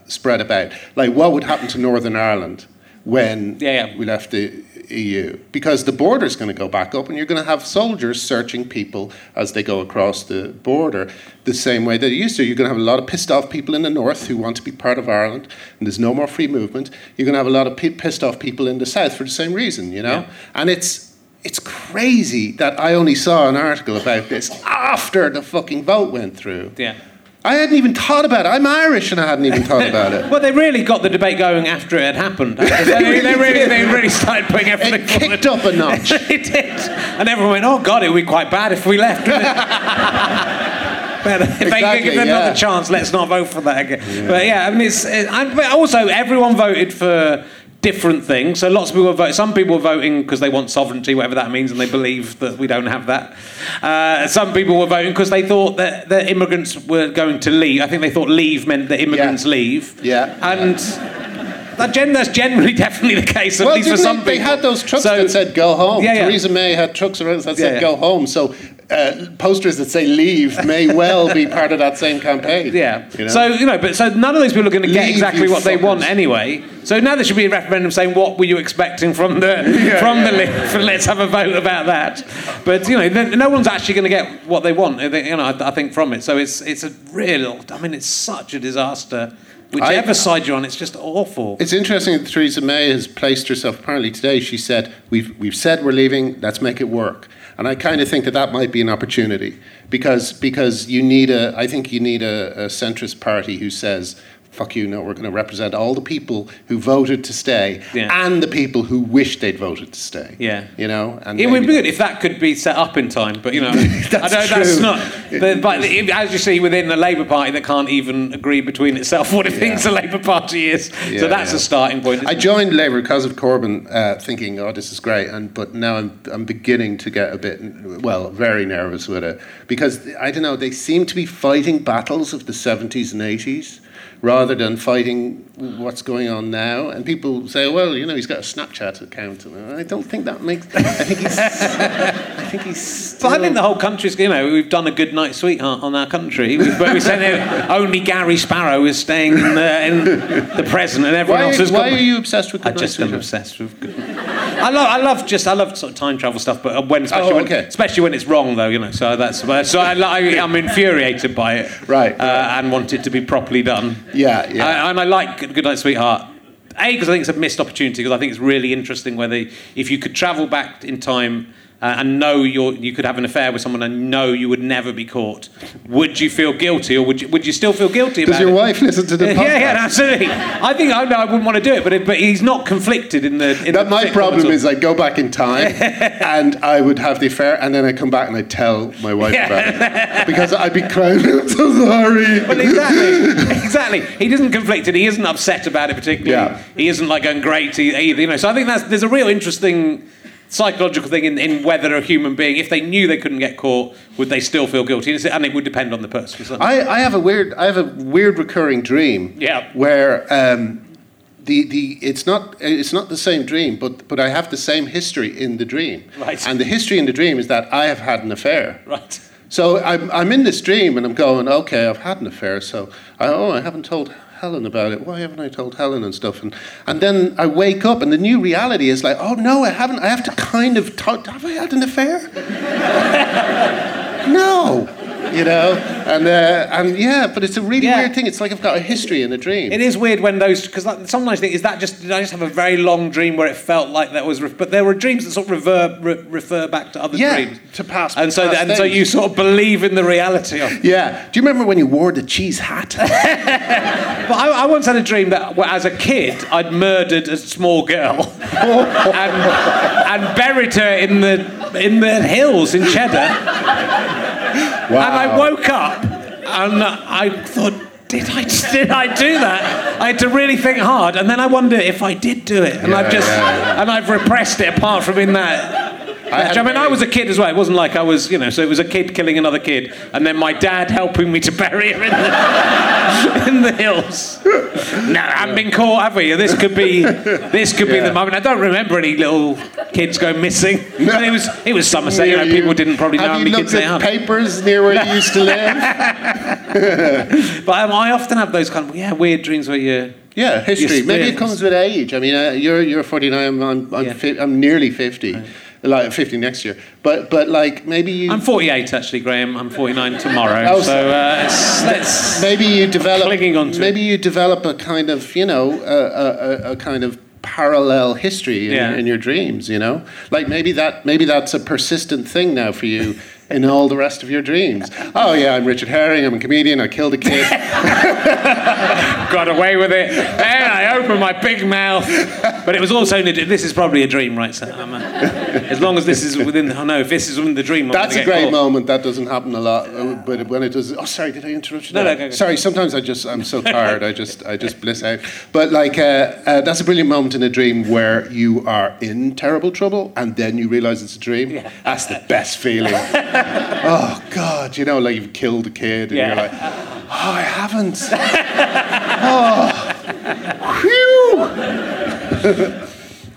spread about. Like, what would happen to Northern Ireland when we left the EU? Because the border's going to go back up, and you're going to have soldiers searching people as they go across the border the same way they used to. You're going to have a lot of pissed off people in the north who want to be part of Ireland, and there's no more free movement. You're going to have a lot of pissed off people in the south for the same reason, you know? Yeah. And it's crazy that I only saw an article about this after the fucking vote went through. Yeah. I hadn't even thought about it. I'm Irish and I hadn't even thought about it. Well, they really got the debate going after it had happened. They really started putting everything on. It kicked up a notch. It did. And everyone went, oh, God, it would be quite bad if we left. But if they give them another chance, let's not vote for that again. Yeah. But, I mean, but also, everyone voted for different things. So lots of people vote. Some people are voting because they want sovereignty, whatever that means, and they believe that we don't have that. Some people were voting because they thought that immigrants were going to leave. I think they thought leave meant that immigrants leave. Yeah. And That's generally definitely the case, at least for some people. They had those trucks that said go home. Yeah, yeah. Theresa May had trucks around that said go home. So posters that say leave may well be part of that same campaign. Yeah. You know? So, so none of these people are going to get exactly what they want anyway. So now there should be a referendum saying, what were you expecting from the left? Let's have a vote about that. But, no one's actually going to get what they want, I think, from it. So it's a real... I mean, it's such a disaster. Whichever side you're on, it's just awful. It's interesting that Theresa May has placed herself... Apparently today she said, we've said we're leaving, let's make it work. And I kind of think that might be an opportunity because you need a centrist party who says, fuck you, no, we're going to represent all the people who voted to stay and the people who wished they'd voted to stay. Yeah. And it would be good if that could be set up in time, but, that's not... But as you see within the Labour Party that can't even agree between itself what it thinks the Labour Party is. Yeah, so that's a starting point. I joined Labour because of Corbyn, thinking, oh, this is great, but now I'm beginning to get a bit, very nervous with it. Because, I don't know, they seem to be fighting battles of the 70s and 80s. Rather than fighting what's going on now. And people say, he's got a Snapchat account. And I don't think that makes... I think he's But I think the whole country's... we've done a Goodnight Sweetheart on our country. We said only Gary Sparrow is staying in the present and everyone else has got... Why are you obsessed with Goodnight Sweetheart? I just got obsessed with Goodnight. I love sort of time travel stuff, but especially when it's wrong, though, So that's I'm infuriated by it, right, and want it to be properly done. Yeah, yeah. And I like Goodnight Sweetheart, because I think it's a missed opportunity, because I think it's really interesting if you could travel back in time. And know you could have an affair with someone and know you would never be caught. Would you feel guilty, or would you still feel guilty about it? Does your wife listen to the podcast? Yeah, absolutely. I think I wouldn't want to do it, but he's not conflicted in the... My problem is I go back in time and I would have the affair and then I come back and I tell my wife about it. Because I'd be crying, I'm so sorry. Well, exactly. He isn't conflicted. He isn't upset about it particularly. Yeah. He isn't going great either. So I think there's a real interesting... psychological thing in whether a human being, if they knew they couldn't get caught, would they still feel guilty? And it would depend on the person. I have a weird recurring dream. Yeah. Where it's not the same dream, but I have the same history in the dream. Right. And the history in the dream is that I have had an affair. Right. So I'm in this dream and I'm going, okay, I've had an affair. So I haven't told Helen about it. Why haven't I told Helen and stuff? And then I wake up and the new reality is like, oh no, I haven't. I have to kind of talk. Have I had an affair? No. But it's a really weird thing. It's like I've got a history in a dream. It is weird when those, because sometimes I think, did I just have a very long dream where it felt like that was, but there were dreams that sort of refer back to other dreams. Yeah, to past. And so you sort of believe in the reality of it. Yeah. Do you remember when you wore the cheese hat? But I once had a dream that as a kid, I'd murdered a small girl and buried her in the hills in Cheddar. Wow. And I woke up and I thought, did I do that? I had to really think hard, and then I wonder if I did do it, and I've repressed it apart from in that. I was a kid as well. It wasn't like I was, so it was a kid killing another kid, and then my dad helping me to bury him in the hills. No, I haven't been caught, have we? This could be the moment. I don't remember any little kids going missing. No. It was Somerset. People didn't probably know how many kids they had. Have you looked at papers near where you used to live? But I often have those kind of weird dreams where you... Yeah, history. Maybe it comes with age. I mean, you're 49. I'm nearly 50. Right. Like 50 next year, but like maybe you... I'm 48 actually, Graham. I'm 49 tomorrow. Maybe you develop a kind of a kind of parallel history in your dreams. Like maybe that's a persistent thing now for you in all the rest of your dreams. Oh yeah, I'm Richard Herring. I'm a comedian. I killed a kid. Got away with it. And I opened my big mouth. But it was also... This is probably a dream, right? So as long as this is within... if this is within the dream... That's a great moment. That doesn't happen a lot. But when it does... Oh, sorry, did I interrupt you? No, go. Sorry, sometimes I'm so tired. I just bliss out. But that's a brilliant moment in a dream where you are in terrible trouble and then you realise it's a dream. Yeah. That's the best feeling. Oh, God. You've killed a kid and you're like... Oh, I haven't. Oh, whew. woo!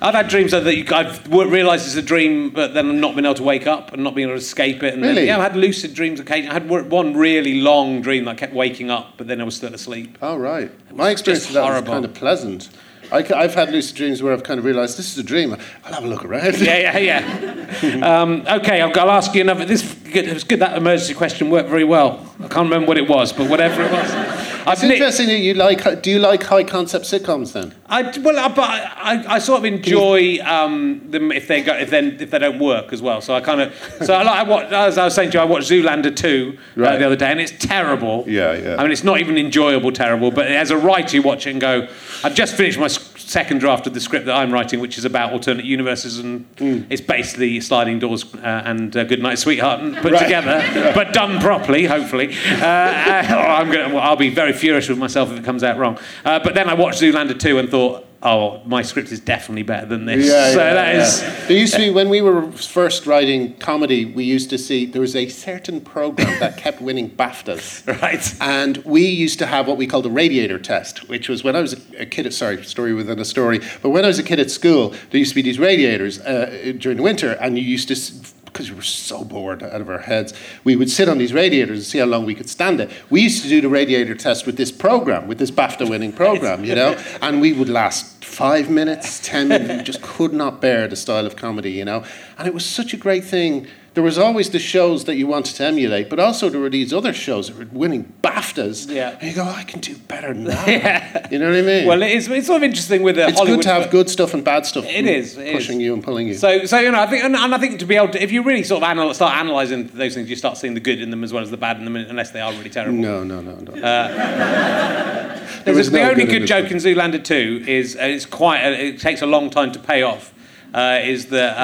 I've had dreams that I've realised it's a dream, but then not been able to wake up and not being able to escape it. And really? Then, yeah, I had lucid dreams occasionally. I had one really long dream that I kept waking up, but then I was still asleep. Oh, right. My experience of that was kind of pleasant. I've had lucid dreams where I've kind of realised this is a dream. I'll have a look around. Yeah. Okay, I'll ask you another. It was good that emergency question worked very well. I can't remember what it was, but whatever it was. It's interesting that you like. Do you like high concept sitcoms then? I sort of enjoy them if they don't work as well. So I kind of as I was saying to you, I watched Zoolander 2 the other day, and it's terrible. Yeah. I mean, it's not even enjoyable, terrible. But as a writer, you watch it and go, I've just finished my second draft of the script that I'm writing, which is about alternate universes, and it's basically Sliding Doors and Goodnight Sweetheart put together, but done properly, hopefully. I'll be very furious with myself if it comes out wrong. But then I watched Zoolander 2 and thought, oh, my script is definitely better than this. So that is. There used to be, when we were first writing comedy, we used to see there was a certain program that kept winning BAFTAs. Right. And we used to have what we called the radiator test, which was when I was a kid. Sorry, story within a story. But when I was a kid at school, there used to be these radiators during the winter, and you used to. Because we were so bored out of our heads, we would sit on these radiators and see how long we could stand it. We used to do the radiator test with this program, with this BAFTA-winning program, you know, and we would last 5 minutes, 10 minutes. We just could not bear the style of comedy, you know. And it was such a great thing. There was always the shows that you wanted to emulate, but also there were these other shows that were winning BAFTAs. Yeah. And you go, I can do better than that. Yeah. You know what I mean? Well, it's sort of interesting with it's Hollywood. It's good to have good stuff and bad stuff. It is pushing you and pulling you. So you know, I think to be able to, if you really sort of start analysing those things, you start seeing the good in them as well as the bad in them, unless they are really terrible. No. The only good joke in Zoolander 2 is it takes a long time to pay off. Is that.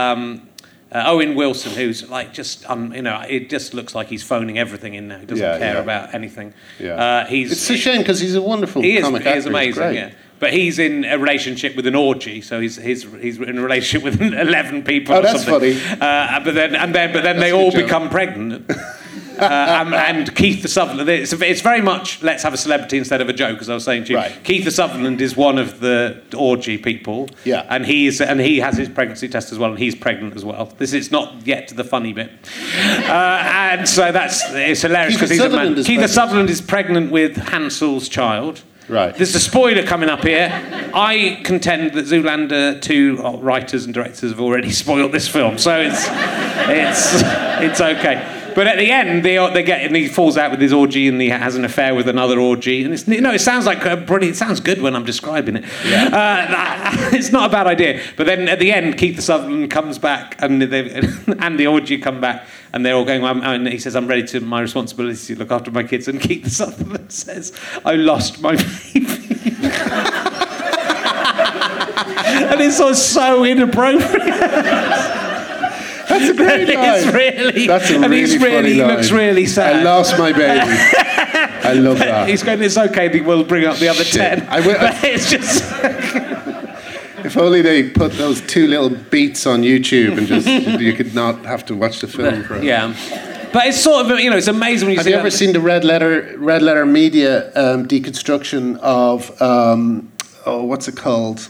Owen Wilson, who's like it just looks like he's phoning everything in now. He doesn't care about anything. Yeah. It's a shame because he's a wonderful comic actor. He is amazing, yeah. But he's in a relationship with an orgy, so he's in a relationship with 11 people. Oh, that's funny. But then they all become pregnant. And Keith the Sutherland, it's very much let's have a celebrity instead of a joke, as I was saying to you. Right. Keith the Sutherland is one of the orgy people, and he has his pregnancy test as well, and he's pregnant as well. This is not yet the funny bit, and so it's hilarious because he's a man. Keith the Sutherland is pregnant with Hansel's child. Right. There's a spoiler coming up here. I contend that Zoolander 2 writers and directors have already spoiled this film, so it's okay. But at the end, he falls out with his orgy, and he has an affair with another orgy, and it sounds like brilliant. It sounds good when I'm describing it. Yeah. It's not a bad idea. But then at the end, Keith the Sutherland comes back, and the orgy come back, and they're all going. And he says, "I'm ready to my responsibility to look after my kids." And Keith the Sutherland says, "I lost my baby." And it's all so inappropriate. That's a great line. He looks really sad. I lost my baby. I love that. He's going, it's okay, we'll bring up the other 10. It's just... If only they put those two little beats on YouTube and just... you could not have to watch the film for it. Yeah. But it's sort of, you know, it's amazing when you see that. Have you ever seen the Red Letter Media deconstruction of... what's it called?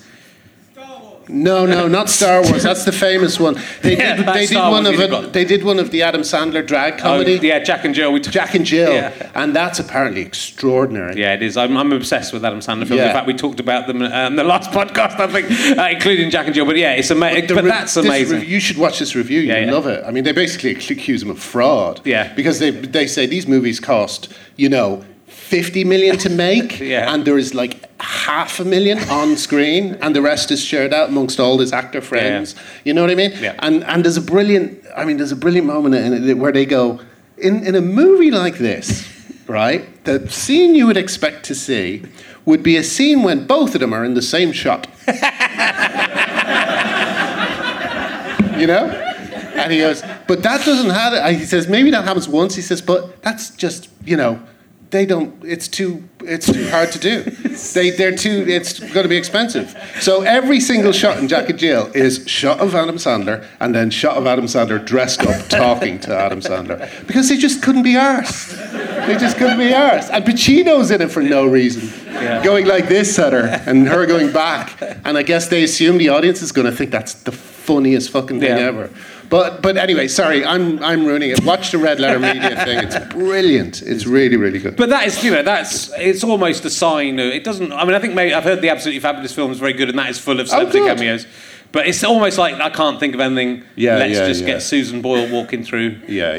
No, not Star Wars. That's the famous one. They did one of the Adam Sandler drag comedy. Oh, yeah, Jack and Jill. Jack and Jill, yeah. And that's apparently extraordinary. Yeah, it is. I'm obsessed with Adam Sandler films. Yeah. In fact, we talked about them the last podcast, I think, including Jack and Jill. But yeah, it's amazing. But that's amazing. You should watch this review. You'll love it. I mean, they basically accuse him of fraud. Yeah, because they say these movies cost, you know, 50 million to make, and there is like $500,000 on screen, and the rest is shared out amongst all his actor friends. Yeah. You know what I mean? Yeah. And there's a brilliant moment in it where they go, in a movie like this, right? The scene you would expect to see would be a scene when both of them are in the same shot. You know? And he goes, but that doesn't happen. He says, maybe that happens once. He says, but that's just, you know. They don't. It's too hard to do. It's going to be expensive. So every single shot in Jack and Jill is shot of Adam Sandler and then shot of Adam Sandler dressed up talking to Adam Sandler because they just couldn't be arsed. And Pacino's in it for no reason. going like this at her and her going back. And I guess they assume the audience is going to think that's the funniest fucking thing ever. But anyway, sorry, I'm ruining it. Watch the Red Letter Media thing. It's brilliant. It's really, really good. But that is, you know, that's, it's almost a sign of, it doesn't, I mean, I think maybe, I've heard the Absolutely Fabulous film is very good and that is full of celebrity cameos. But it's almost like I can't think of anything. Let's just get Susan Boyle walking through. No,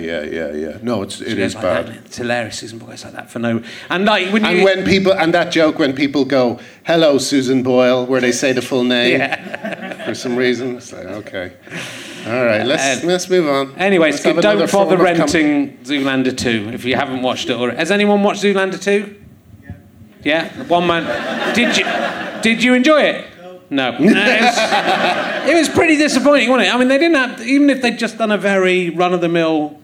it is like bad. That. It's hilarious. Susan Boyle's like that for no. And like when that joke when people go, "Hello, Susan Boyle," where they say the full name for some reason. It's like, okay, all right, let's move on. Anyways, don't bother renting Zoolander 2 if you haven't watched it already. Has anyone watched Zoolander 2? Yeah, one man. Did you enjoy it? No. It was pretty disappointing, wasn't it? I mean, they didn't have... Even if they'd just done a very run-of-the-mill,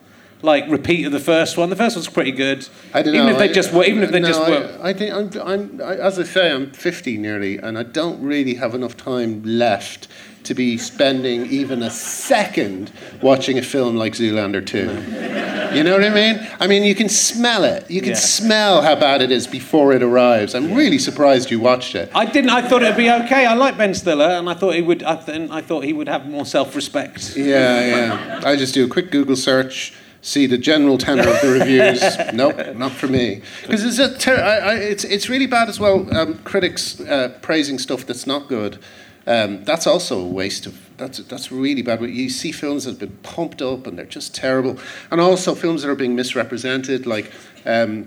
like, repeat of the first one's pretty good. I don't know. Even if they just... I think I'm as I say, I'm 50 nearly, and I don't really have enough time left to be spending even a second watching a film like Zoolander 2. No. You know what I mean? I mean, you can smell it. You can smell how bad it is before it arrives. I'm really surprised you watched it. I didn't. I thought it'd be okay. I like Ben Stiller, and I thought he would. I thought he would have more self-respect. Yeah. I just do a quick Google search, see the general tenor of the reviews. Nope, not for me. Because it's really bad as well. Critics praising stuff that's not good. That's also a waste of... That's really bad. You see films that have been pumped up and they're just terrible. And also films that are being misrepresented. Like, I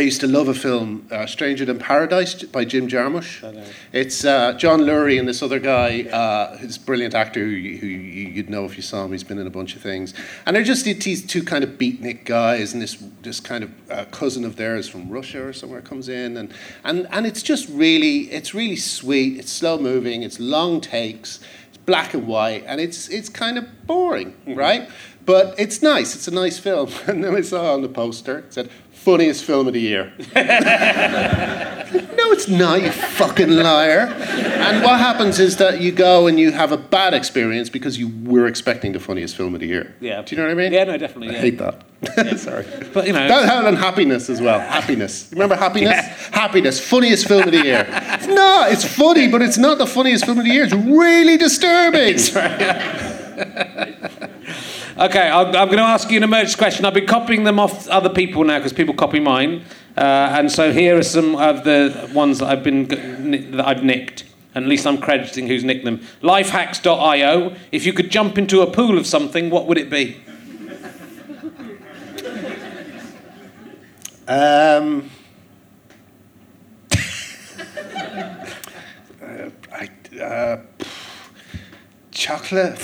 used to love a film, Stranger Than Paradise, by Jim Jarmusch. Oh, no. It's John Lurie and this other guy, who's a brilliant actor who you'd know if you saw him. He's been in a bunch of things. And they're just these two kind of beatnik guys, and this kind of cousin of theirs from Russia or somewhere comes in. And it's just really, it's really sweet. It's slow moving. It's long takes. It's black and white. And it's kind of boring, right? But it's nice. It's a nice film. And then I saw on the poster, it said, "Funniest film of the year." No, it's not, you fucking liar. And what happens is that you go and you have a bad experience because you were expecting the funniest film of the year. Yeah. Do you know what I mean? Yeah, no, definitely. I hate that. Yeah. Sorry. But, you know... That and Happiness as well. Happiness. Remember Happiness? Yeah. Happiness. Funniest film of the year. No, it's funny, but it's not the funniest film of the year. It's really disturbing. That's right. Okay, I'm going to ask you an emergency question. I've been copying them off other people now because people copy mine, and so here are some of the ones that I've nicked. And at least I'm crediting who's nicked them. Lifehacks.io. If you could jump into a pool of something, what would it be? Chocolate.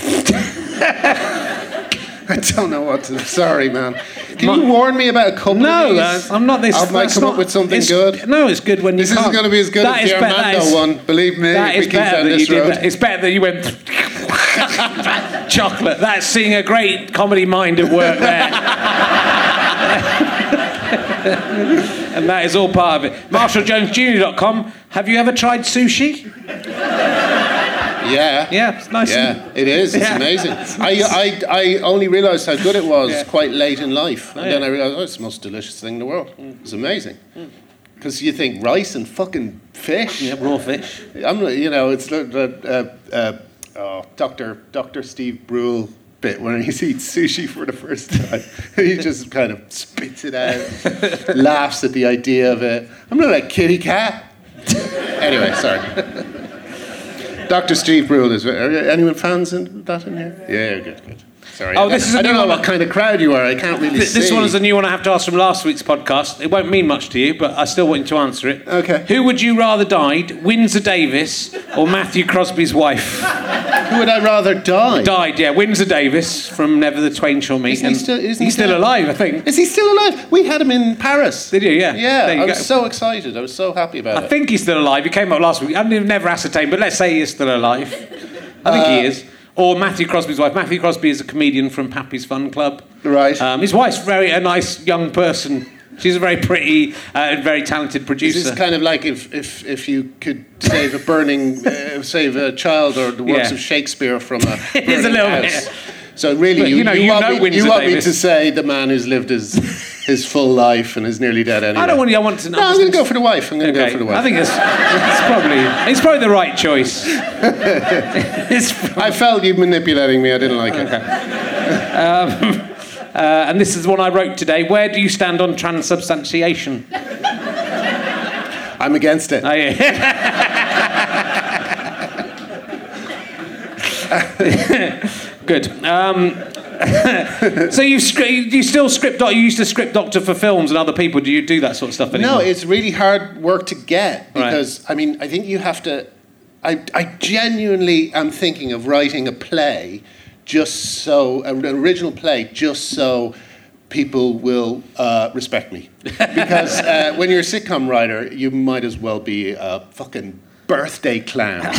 I don't know what to... Sorry, man. Can you warn me about a couple of these? No, I'm not this... I might come up with something good. No, it's good when you This isn't going to be as good as the Armando one. Believe me, we keep down this road. It's better that you went... Chocolate. That's seeing a great comedy mind at work there. And that is all part of it. MarshallJonesJr.com. Have you ever tried sushi? Yeah, it's nice. Yeah, it is. It's amazing. I only realised how good it was quite late in life, and then I realised, it's the most delicious thing in the world. It's amazing. Because you think rice and fucking fish. Yeah, raw fish. It's Dr. Steve Brule bit when he eats sushi for the first time. He just kind of spits it out, laughs at the idea of it. I'm not a kitty cat. Anyway, sorry. Dr. Steve Brule is... Anyone fans in that in here? Yeah, good. Sorry. Oh, this is a new one. I don't know what kind of crowd you are. I can't really see. This one is a new one I have to ask from last week's podcast. It won't mean much to you, but I still want you to answer it. Okay. Who would you rather died, Windsor Davis or Matthew Crosby's wife? Who would I rather die? Died, yeah. Windsor Davis from Never the Twain Shall Meet. He's still alive, I think. Is he still alive? We had him in Paris. Did you? Yeah. Yeah, I was so excited. I was so happy about it. I think he's still alive. He came up last week. I've never ascertained, but let's say he is still alive. I think he is. Or Matthew Crosby's wife. Matthew Crosby is a comedian from Pappy's Fun Club. Right. His wife's a nice young person. She's a very pretty, very talented producer. This is kind of like if you could save a burning, save a child or the works of Shakespeare from a burning It is a little house. Bit. So really, you want me to say the man who's lived his his full life and his nearly dead anyway. I want to know. No, I'm going to go for the wife. I think it's probably the right choice. I felt you manipulating me. I didn't like it. And this is one I wrote today. Where do you stand on transubstantiation? I'm against it. Oh, yeah. Good. So you used to script doctor for films and other people. Do you do that sort of stuff anymore? No, it's really hard work to get because, right. I mean, I think you have to... I genuinely am thinking of writing a play an original play, so people will respect me. Because when you're a sitcom writer, you might as well be a fucking birthday clown,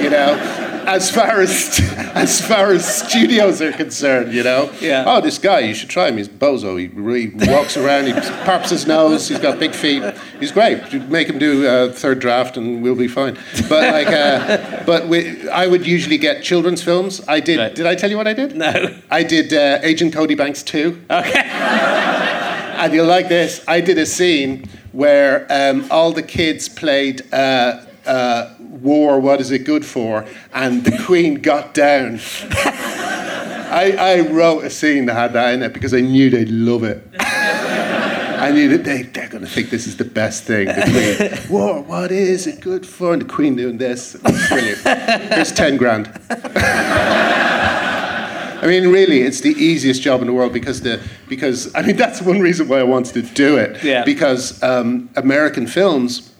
you know? As far as studios are concerned, you know? Yeah. Oh, this guy, you should try him, he's bozo. He walks around, he pops his nose, he's got big feet. He's great. Make him do a third draft and we'll be fine. But I would usually get children's films. I did, right. Did I tell you what I did? No. I did Agent Cody Banks 2. Okay. And you'll like this. I did a scene where all the kids played... war, what is it good for? And the Queen got down. I wrote a scene that had that in it because I knew they'd love it. I knew that they're going to think this is the best thing. The Queen, war, what is it good for? And the Queen doing this. Brilliant. Here's 10 grand. I mean, really, it's the easiest job in the world because I mean, that's one reason why I wanted to do it. Yeah. Because American films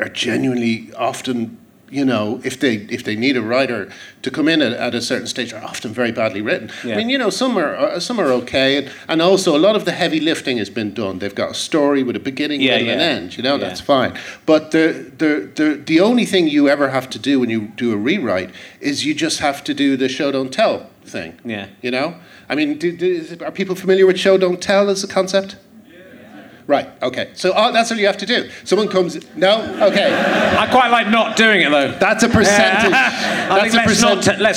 are genuinely often, you know, if they need a writer to come in at a certain stage, are often very badly written. Yeah. I mean, you know, some are okay, and also a lot of the heavy lifting has been done. They've got a story with a beginning, middle, and end. You know, that's fine. But the only thing you ever have to do when you do a rewrite is you just have to do the show don't tell thing. Yeah. You know, I mean, are people familiar with show don't tell as a concept? Right, okay. So that's all you have to do. Someone comes... No? Okay. I quite like not doing it, though. That's a percentage. Let's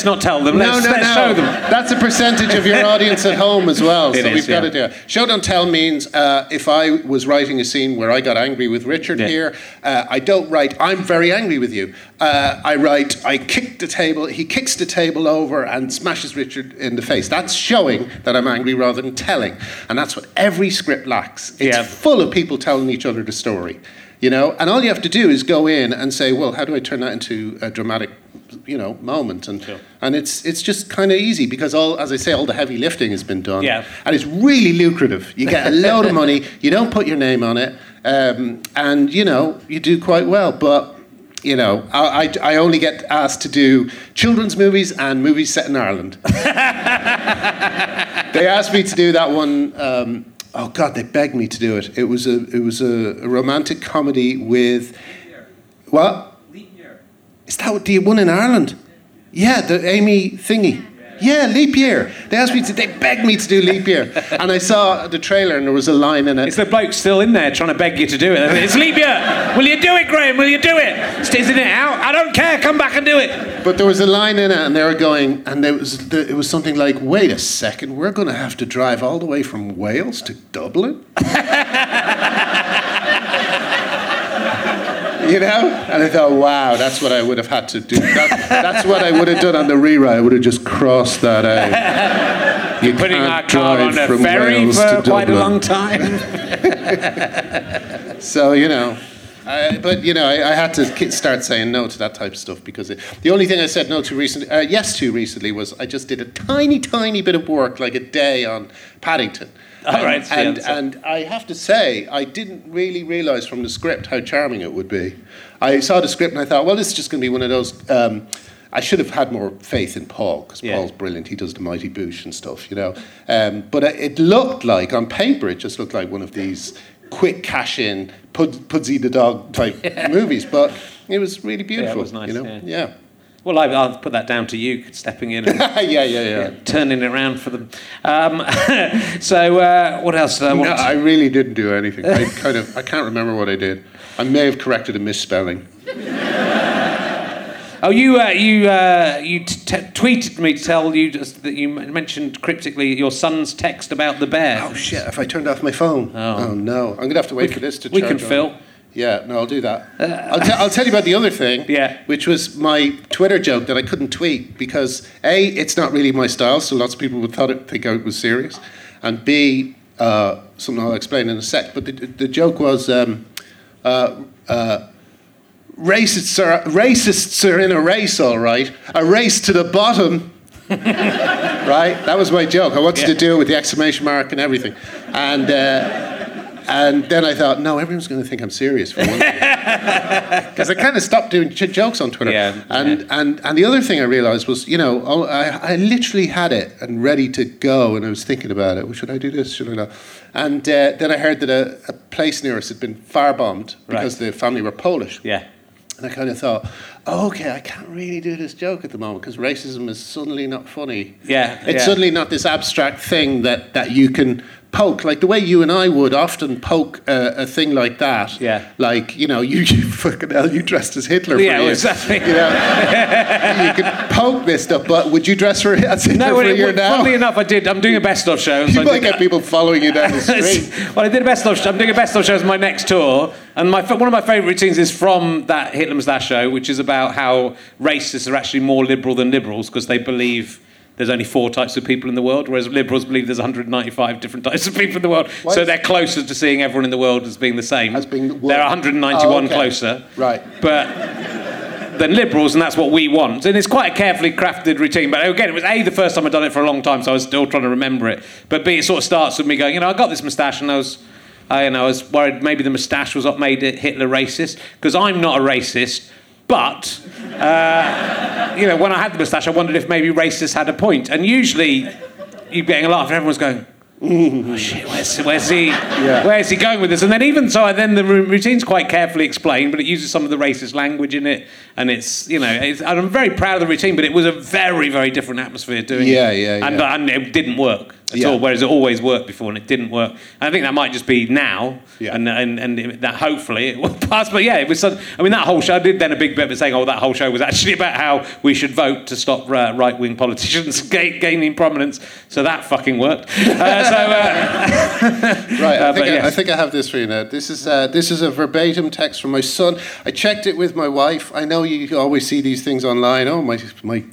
not tell them. Let's show them. That's a percentage of your audience at home as well. We've got to do it. Show don't tell means if I was writing a scene where I got angry with Richard here, I don't write, I'm very angry with you. I write, I kicked the table, he kicks the table over and smashes Richard in the face. That's showing that I'm angry rather than telling. And that's what every script lacks. It's full of people telling each other the story, you know? And all you have to do is go in and say, well, how do I turn that into a dramatic, you know, moment? And and it's just kind of easy because, as I say, all the heavy lifting has been done. Yeah. And it's really lucrative. You get a load of money, you don't put your name on it, and, you know, you do quite well. But, you know, I only get asked to do children's movies and movies set in Ireland. They asked me to do that one... oh God! They begged me to do it. It was a romantic comedy with what? Leap year. Is that the one in Ireland? Yeah, the Amy thingy. Yeah, Leap Year. They begged me to do Leap Year, and I saw the trailer and there was a line in it. It's the bloke still in there trying to beg you to do it. It's Leap Year. Will you do it, Graham? Will you do it? Isn't it out? I don't care. Come back and do it. But there was a line in it, and they were going, and it was something like, "Wait a second, we're going to have to drive all the way from Wales to Dublin." You know? And I thought, wow, that's what I would have had to do. That's what I would have done on the rewrite. I would have just crossed that out. You're putting our car on a ferry for quite a long time. So, you know. I had to start saying no to that type of stuff because the only thing I said no to yes to recently was I just did a tiny, tiny bit of work, like a day on Paddington. And I have to say, I didn't really realise from the script how charming it would be. I saw the script and I thought, well, this is just going to be one of those... I should have had more faith in Paul, because Paul's brilliant. He does the Mighty Boosh and stuff, you know. But it looked like, on paper, it just looked like one of these quick cash-in, Pudsey the Dog type movies. But it was really beautiful. Yeah, it was nice, you know? Yeah. Well, I'll put that down to you stepping in and turning it around for them. So what else did I want? No, I really didn't do anything. I can't remember what I did. I may have corrected a misspelling. Oh, you tweeted me to tell you that you mentioned cryptically your son's text about the bear. Oh shit! If I turned off my phone. Oh, no! I'm gonna have to wait for this to charge. We can fill. Yeah, no, I'll do that. I'll tell you about the other thing, which was my Twitter joke that I couldn't tweet because A, it's not really my style, so lots of people would think it was serious, and B, something I'll explain in a sec. But the joke was, racists are in a race, all right. A race to the bottom. Right? That was my joke. I wanted to do it with the exclamation mark and everything. And then I thought, no, everyone's going to think I'm serious for one. Because I kind of stopped doing jokes on Twitter. And the other thing I realised was, you know, I literally had it and ready to go, and I was thinking about it. Well, should I do this? Should I not? And then I heard that a place near us had been firebombed because the family were Polish. Yeah. And I kind of thought, oh, okay, I can't really do this joke at the moment because racism is suddenly not funny. Yeah. It's suddenly not this abstract thing that you can poke, like the way you and I would often poke a thing like that. Yeah. Like, you know, you fucking hell, you dressed as Hitler for years. Yeah, exactly. You know, you could poke this stuff, but would you dress for Hitler for a year now? Funnily enough, I did. I'm doing a best-of show. You might get people following you down the street. Well, I did a best-of show. I'm doing a best-of show as my next tour. And one of my favourite routines is from that Hitler Moustache show, which is about how racists are actually more liberal than liberals because they believe there's only 4 types of people in the world, whereas liberals believe there's 195 different types of people in the world. What? So they're closer to seeing everyone in the world as being the same. They're 191 closer. Right. But than liberals, and that's what we want. And it's quite a carefully crafted routine. But again, it was A, the first time I'd done it for a long time, so I was still trying to remember it. But B, it sort of starts with me going, you know, I got this moustache and I was worried maybe the moustache was what made Hitler racist, because I'm not a racist. But, you know, when I had the moustache, I wondered if maybe racists had a point. And usually, you're getting a laugh, and everyone's going, oh, shit, where's he going with this? And then even so, the routine's quite carefully explained, but it uses some of the racist language in it. And it's, you know, I'm very proud of the routine, but it was a very, very different atmosphere doing it. And it didn't work at all, whereas it always worked before, and it didn't work. And I think that might just be now, and that hopefully it will pass. But yeah, it was. I mean, that whole show, I did then a big bit of saying, that whole show was actually about how we should vote to stop right-wing politicians gaining prominence. So that fucking worked. Right, I think I have this for you now. This is a verbatim text from my son. I checked it with my wife. I know you always see these things online. Oh, my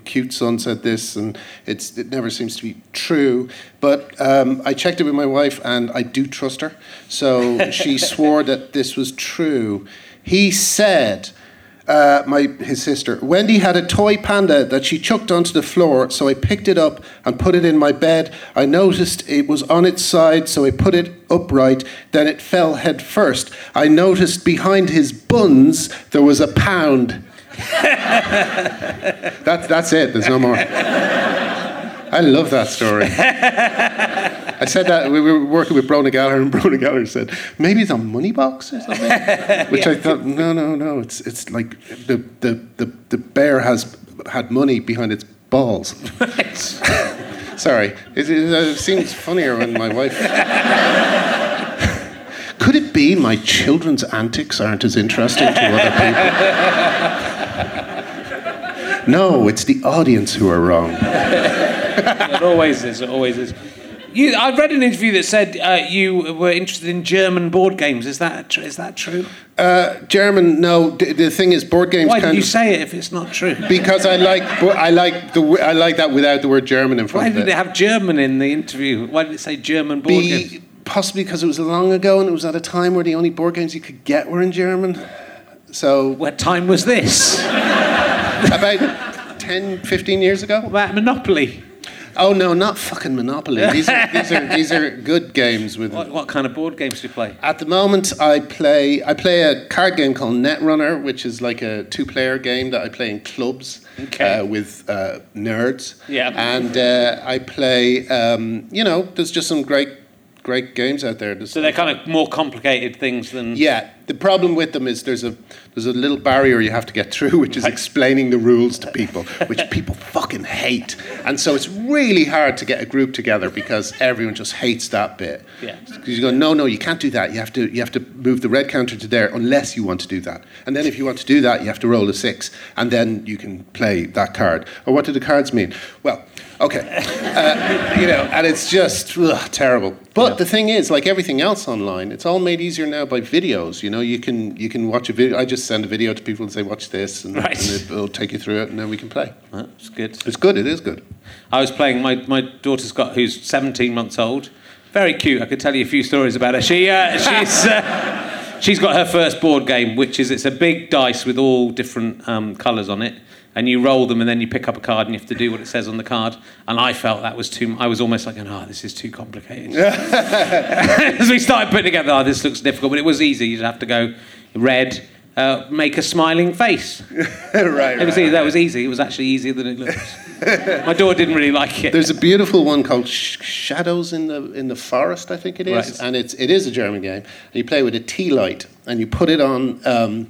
cute son said this, and it never seems to be true. But I checked it with my wife, and I do trust her. So she swore that this was true. He said, his sister, Wendy had a toy panda that she chucked onto the floor, so I picked it up and put it in my bed. I noticed it was on its side, so I put it upright. Then it fell head first. I noticed behind his buns there was a pound. That's it. There's no more. I love that story. I said that we were working with Brona Gallagher, and Brona Gallagher said, maybe it's a money box or something. Which I thought, no, it's like the bear has had money behind its balls. Right. Sorry, it seems funnier when my wife. Could it be my children's antics aren't as interesting to other people? No, it's the audience who are wrong. It always is. I read an interview that said you were interested in German board games. Is that true? German, no. The thing is, board games. Why do you say it if it's not true? Because I like that without the word German in front of it. Why did they have German in the interview? Why did it say German board games? Possibly because it was long ago and it was at a time where the only board games you could get were in German. So what time was this? About 10, 15 years ago. About Monopoly. Oh no, not fucking Monopoly. These are good games with. What kind of board games do you play? At the moment, I play a card game called Netrunner, which is like a 2-player game that I play in clubs with nerds. Yeah. And I play. You know, there's just some great games out there. So they're kind of more complicated things than. Yeah. The problem with them is there's a there's a little barrier you have to get through, which is explaining the rules to people, which people fucking hate. And so it's really hard to get a group together because everyone just hates that bit. Yeah. You go, no, you can't do that. You have to move the red counter to there unless you want to do that. And then if you want to do that, you have to roll a 6, and then you can play that card. Or what do the cards mean? Well, okay. And it's just terrible. But the thing is, like everything else online, it's all made easier now by videos. You know, you can watch a video. I just send a video to people and say, watch this, and it'll take you through it, and then we can play. It's good. It's good. It is good. I was playing, my daughter's got, who's 17 months old. Very cute. I could tell you a few stories about her. She's got her first board game, which is, it's a big dice with all different colours on it. And you roll them, and then you pick up a card, and you have to do what it says on the card. And I felt that was too... I was almost like, this is too complicated. As we started putting together, this looks difficult. But it was easy. You'd have to go red, make a smiling face. Right. It was easy. That was easy. It was actually easier than it looked. My daughter didn't really like it. There's a beautiful one called Shadows in the Forest, I think it is. Right. And it is a German game. And you play with a tea light, and you put it on...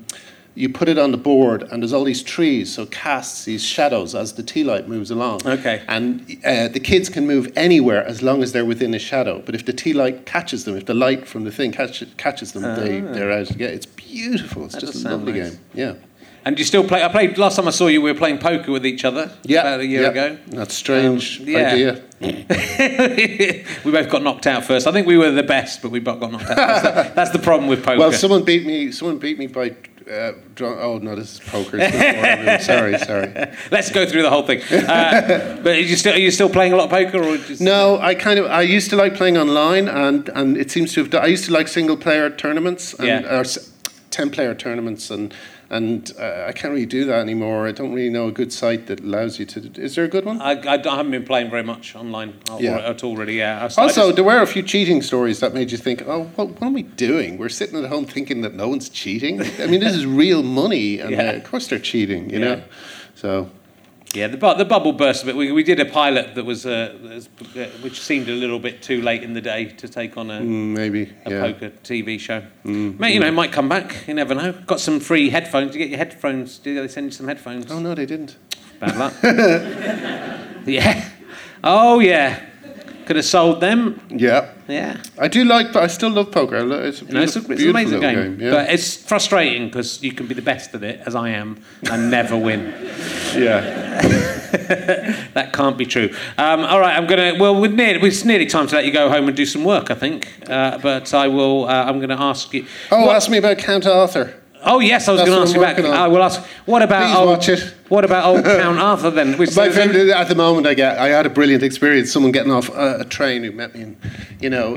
you put it on the board, and there's all these trees, so it casts these shadows as the tea light moves along. Okay. And the kids can move anywhere as long as they're within a shadow. But if the tea light catches them, if the light from the thing catches them, they're out. Yeah, it's beautiful. It's just a lovely game. Yeah. And you still play? I played last time I saw you. We were playing poker with each other. Yeah. About a year ago. That's strange idea. We both got knocked out first. I think we were the best, but we both got knocked out first. That's the problem with poker. Well, someone beat me. Someone beat me by. This is poker. Sorry. Let's go through the whole thing. But are you still playing a lot of poker, or just... No, I used to like playing online, and it seems to have. I used to like single player tournaments or 10-player tournaments, and I can't really do that anymore. I don't really know a good site that allows you to... Is there a good one? I haven't been playing very much online at all, really, yeah. There were a few cheating stories that made you think, what are we doing? We're sitting at home thinking that no one's cheating. I mean, this is real money, and of course they're cheating, you know? So... Yeah, the bubble burst a bit. We did a pilot that was which seemed a little bit too late in the day to take on a poker TV show. It might come back. You never know. Got some free headphones. You get your headphones. Did they send you some headphones? Oh no, they didn't. Bad luck. Yeah. Oh yeah. Could have sold them. Yeah. Yeah. I do like, but I still love poker. It's an amazing game. Yeah. But it's frustrating because you can be the best at it, as I am, and never win. Yeah. That can't be true. All right, I'm gonna. Well, it's nearly time to let you go home and do some work, I think. But I will. I'm gonna ask you. Ask me about Count Arthur. Oh yes, I was going to ask you about. I will ask. What about? What about old Count Arthur then? My favourite at the moment. I had a brilliant experience. Someone getting off a train who met me, and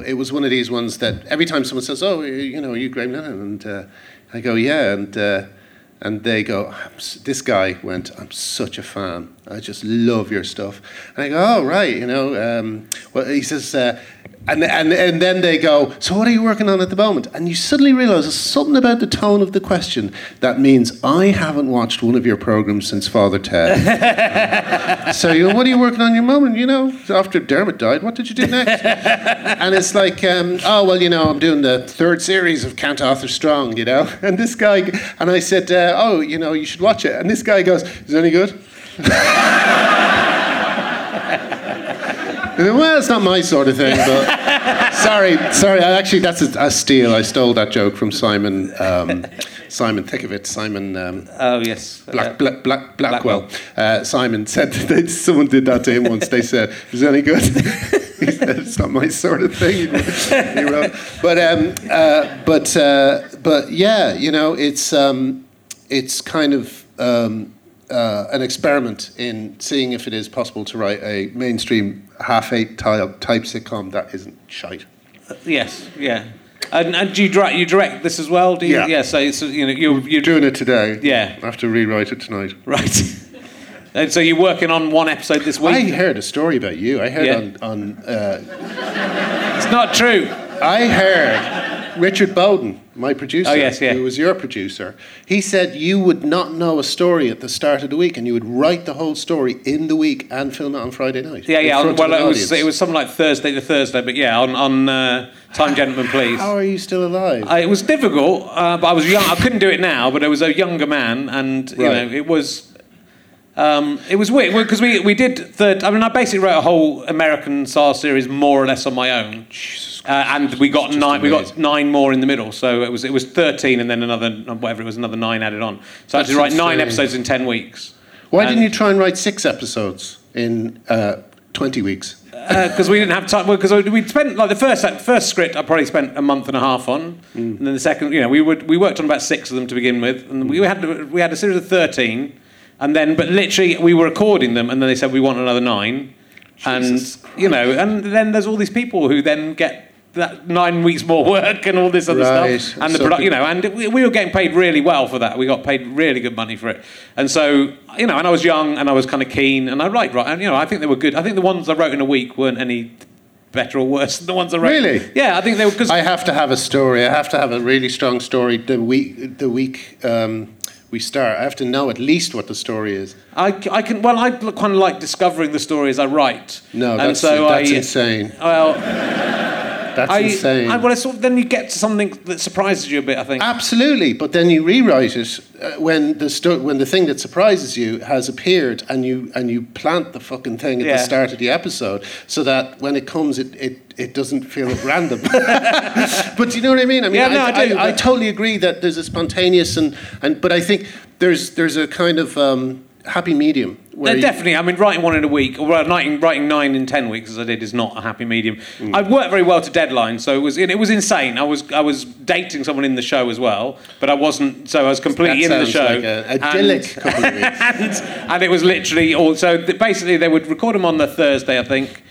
it was one of these ones that every time someone says, "Oh, are you Graham Linehan?" and I go, "Yeah," and they go, "This guy went. I'm such a fan. I just love your stuff." And I go, "Oh right, well," he says. And then they go, so what are you working on at the moment? And you suddenly realise there's something about the tone of the question that means I haven't watched one of your programmes since Father Ted. So you go, what are you working on at the moment? After Dermot died, what did you do next? And it's like, I'm doing the third series of Count Arthur Strong, And this guy, and I said, you should watch it. And this guy goes, is it any good? Well, it's not my sort of thing, but sorry. Actually, that's a steal. I stole that joke from Simon Thickovitz. Simon. Blackwell. Simon said that someone did that to him once. They said, "Is that any good?" He said, "It's not my sort of thing." He wrote, it's kind of. An experiment in seeing if it is possible to write a mainstream half-eight type sitcom that isn't shite. Yes, yeah. And do you direct this as well? Do you? Yeah. You're doing it today. Yeah. I have to rewrite it tonight. Right. And so you're working on one episode this week? I heard a story about you. I heard on... It's not true. I heard... Richard Bowden, my producer, who was your producer, he said you would not know a story at the start of the week and you would write the whole story in the week and film it on Friday night. Well, it was something like Thursday, but on Time Gentlemen Please. How are you still alive? It was difficult, but I was young. I couldn't do it now, but I was a younger man, and it was weird because we did I basically wrote a whole American SAR series more or less on my own, and we got nine more in the middle, so it was 13, and then another 9 added on. So I had to write 9 episodes in 10 weeks. Why didn't you try and write 6 episodes in 20 weeks? Because we didn't have time. Because we spent the first script I probably spent a month and a half on, and then the second, we worked on about 6 of them to begin with, and we had a series of 13. And then, but literally, we were recording them, and then they said we want another 9, and then there's all these people who then get that 9 weeks more work and all this other stuff, and we were getting paid really well for that. We got paid really good money for it, and so and I was young and I was kind of keen, and I write, and I think they were good. I think the ones I wrote in a week weren't any better or worse than the ones I wrote. Really? Yeah, I think they were. Cause I have to have a story. I have to have a really strong story. The week. We start. I have to know at least what the story is. I kind of like discovering the story as I write. No, that's insane. Well, that's insane. Then you get to something that surprises you a bit, I think. Absolutely, but then you rewrite it when the thing that surprises you has appeared, and you plant the fucking thing at the start of the episode, so that when it comes, it doesn't feel random. But do you know what I mean? I mean, I totally agree that there's a spontaneous and but I think there's a kind of happy medium. Definitely. I mean, writing 1 in a week, or writing 9 in 10 weeks, as I did, is not a happy medium. I worked very well to deadlines, so it was insane. I was dating someone in the show as well, but I wasn't. So I was completely in the show. Like an idyllic couple of weeks. and it was literally all. So basically, they would record them on the Thursday, I think.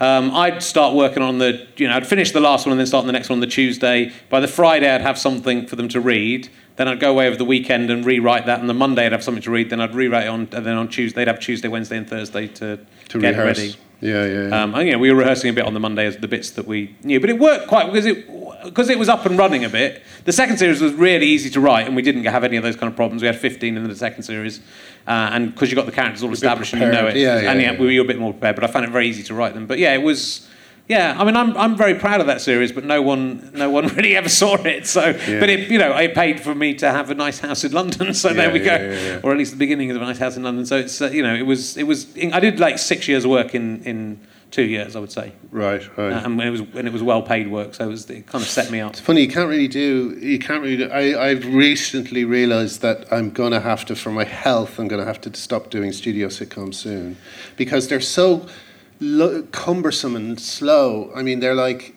I'd start working on I'd finish the last one and then start on the next one on the Tuesday. By the Friday, I'd have something for them to read. Then I'd go away over the weekend and rewrite that. On the Monday, I'd have something to read. Then I'd rewrite it on, and then on Tuesday, I'd have Tuesday, Wednesday, and Thursday to get rehearse. Ready. Yeah. We were rehearsing a bit on the Monday, the bits that we knew, but it worked quite because it was up and running a bit. The second series was really easy to write, and we didn't have any of those kind of problems. We had 15 in the second series, and because you got the characters all established and you know it, we were a bit more prepared. But I found it very easy to write them. But it was. Yeah, I mean, I'm very proud of that series, but no one really ever saw it. So, But it paid for me to have a nice house in London. So there we go, or at least the beginning of a nice house in London. So it's it was. I did 6 years' work in 2 years, I would say. Right. And it was well paid work, so it kind of set me up. It's funny you can't really do. I've recently realised that I'm gonna have to, for my health, I'm gonna have to stop doing studio sitcoms soon, because they're so cumbersome and slow. I mean, they're like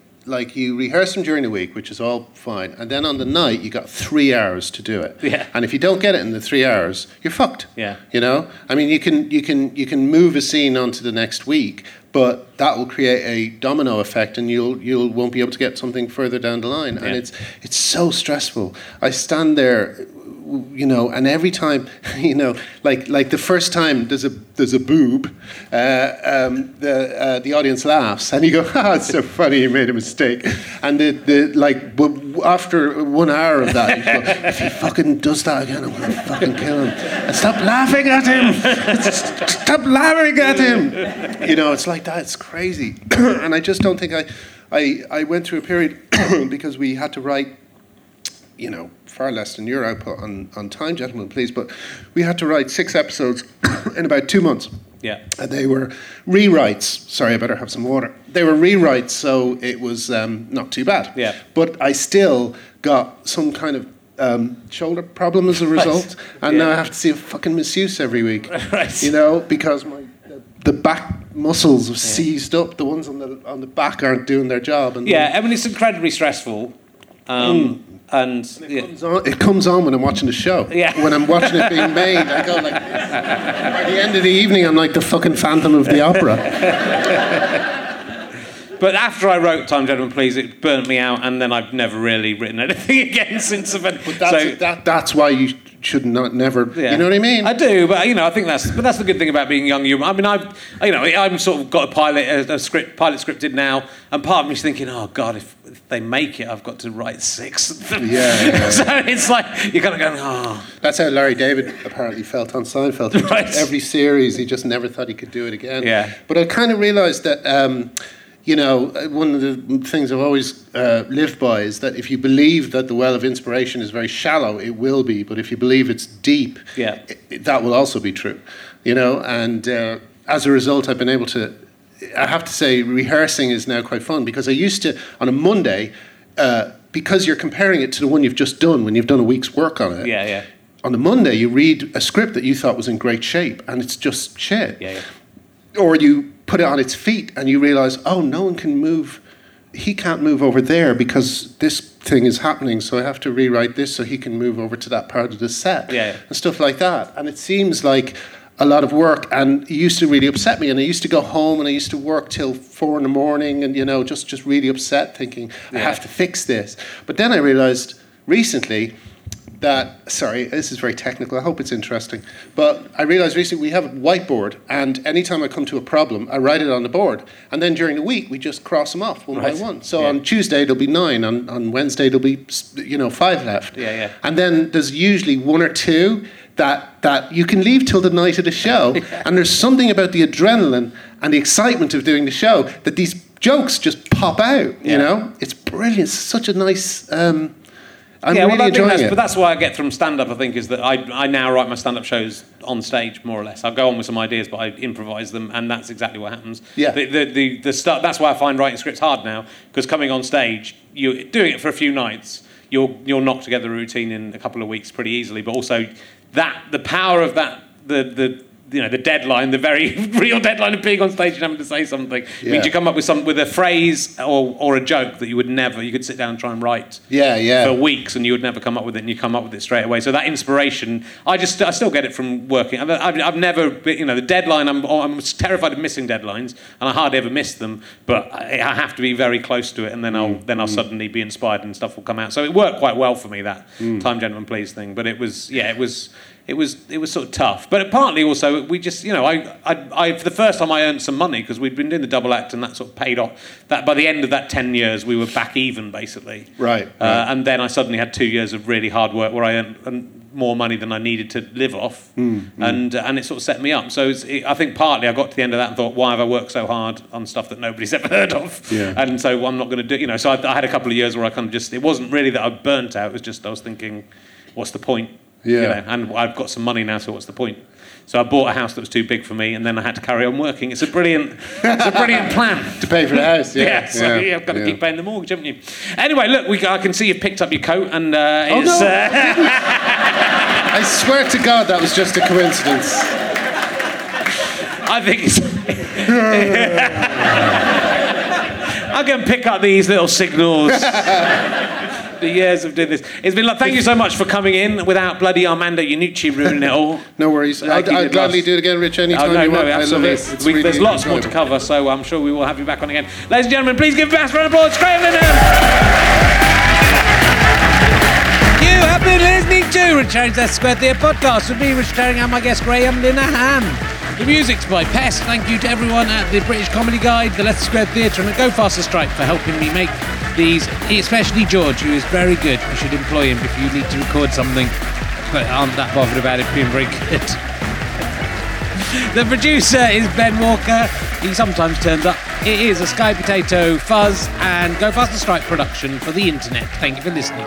you rehearse them during the week, which is all fine, and then on the night you got 3 hours to do it. Yeah. And if you don't get it in the 3 hours, you're fucked. Yeah. I mean, you can move a scene onto the next week, but that will create a domino effect, and you won't be able to get something further down the line. Yeah. And it's so stressful. I stand there. And every time, like the first time there's a boob, the audience laughs, and you go, it's so funny, you made a mistake. And after 1 hour of that, you go, if he fucking does that again, I'm gonna fucking kill him. And stop laughing at him. Stop laughing at him. It's like that. It's crazy. And I just don't think I went through a period because we had to write, far less than your output on time, Gentlemen Please, but we had to write 6 episodes in about 2 months. Yeah. And they were rewrites. Sorry, I better have some water. They were rewrites, so it was not too bad. Yeah. But I still got some kind of shoulder problem as a result, and now I have to see a fucking masseuse every week. Right. Because the back muscles have seized up. The ones on the back aren't doing their job. And it's incredibly stressful. It comes on when I'm watching the show. Yeah. When I'm watching it being made, I go like this. By the end of the evening, I'm like the fucking Phantom of the Opera. But after I wrote Time, Gentlemen, Please, it burnt me out, and then I've never really written anything again since then. But that's why you shouldn't never. Yeah. You know what I mean? I do, but I think that's the good thing about being young. I mean, I'm sort of got a pilot scripted now, and part of me's thinking, oh God, if they make it, I've got to write 6 of them. Yeah. So it's like you're kind of going, oh. That's how Larry David apparently felt on Seinfeld. Right. Every series, he just never thought he could do it again. Yeah. But I kind of realised that. One of the things I've always lived by is that if you believe that the well of inspiration is very shallow, it will be. But if you believe it's deep, that will also be true. And as a result, I've been able to... I have to say, rehearsing is now quite fun, because I used to, on a Monday, because you're comparing it to the one you've just done when you've done a week's work on it. Yeah, yeah. On a Monday, you read a script that you thought was in great shape, and it's just shit. Yeah, yeah. Or you... put it on its feet and you realise, oh, no one can move, he can't move over there because this thing is happening, so I have to rewrite this so he can move over to that part of the set. Yeah. And stuff like that. And it seems like a lot of work, and it used to really upset me, and I used to go home and I used to work till 4 a.m, and just really upset, thinking I have to fix this. But then I realised recently that, sorry, this is very technical, I hope it's interesting, but I realised recently we have a whiteboard, and anytime I come to a problem, I write it on the board, and then during the week, we just cross them off one by one. So on Tuesday, there'll be 9, on Wednesday, there'll be 5 left. Yeah, yeah. And then there's usually 1 or 2 that you can leave till the night of the show, and there's something about the adrenaline and the excitement of doing the show that these jokes just pop out, It's brilliant, such a nice... I'm really enjoying it. But that's why I get from stand-up, I think, is that I now write my stand-up shows on stage, more or less. I go on with some ideas, but I improvise them, and that's exactly what happens. Yeah. The stuff, that's why I find writing scripts hard now, because coming on stage, you're doing it for a few nights, you'll knock together a routine in a couple of weeks pretty easily, but also that the power of that, the deadline, the very real deadline of being on stage and having to say something means you come up with a phrase or a joke that you could sit down and try and write for weeks and you would never come up with it, and you come up with it straight away. So that inspiration, I still get it from working. I've never, the deadline, I'm terrified of missing deadlines, and I hardly ever miss them, but I have to be very close to it, and then I'll suddenly be inspired and stuff will come out. So it worked quite well for me, that Time, Gentlemen, Please thing, but it was sort of tough, but partly also we just I for the first time I earned some money, because we'd been doing the double act and that sort of paid off. That by the end of that 10 years we were back even basically. Right. And then I suddenly had 2 years of really hard work where I earned more money than I needed to live off, and it sort of set me up. So I think partly I got to the end of that and thought, why have I worked so hard on stuff that nobody's ever heard of? Yeah. And so I'm not going to do. So I had a couple of years where I kind of just, it wasn't really that I burnt out. It was just I was thinking, what's the point? Yeah, and I've got some money now, so what's the point? So I bought a house that was too big for me, and then I had to carry on working. It's a brilliant plan to pay for the house. Yeah, I've got to keep paying the mortgage, haven't you? Anyway, look, I can see you've picked up your coat, and no, I swear to God, that was just a coincidence. I think it's. I can pick up these little signals. The years of doing this. It's been like, thank you so much for coming in without bloody Armando Iannucci ruining it all. No worries. I'd gladly do it again, Rich, anytime you want. Absolutely. I love it. There's lots more to cover, so I'm sure we will have you back on again. Ladies and gentlemen, please give a round of applause. Graham Linehan. You have been listening to Richard's Leicester Square Theatre podcast with me, Rich Herring, and my guest, Graham Linehan. The music's by Pest. Thank you to everyone at the British Comedy Guide, the Leicester Square Theatre, and the Go Faster Strike for helping me make these, especially George, who is very good. You should employ him if you need to record something, but aren't that bothered about it being very good. The producer is Ben Walker. He sometimes turns up. It is a Sky Potato, Fuzz, and Go Faster Strike production for the internet. Thank you for listening.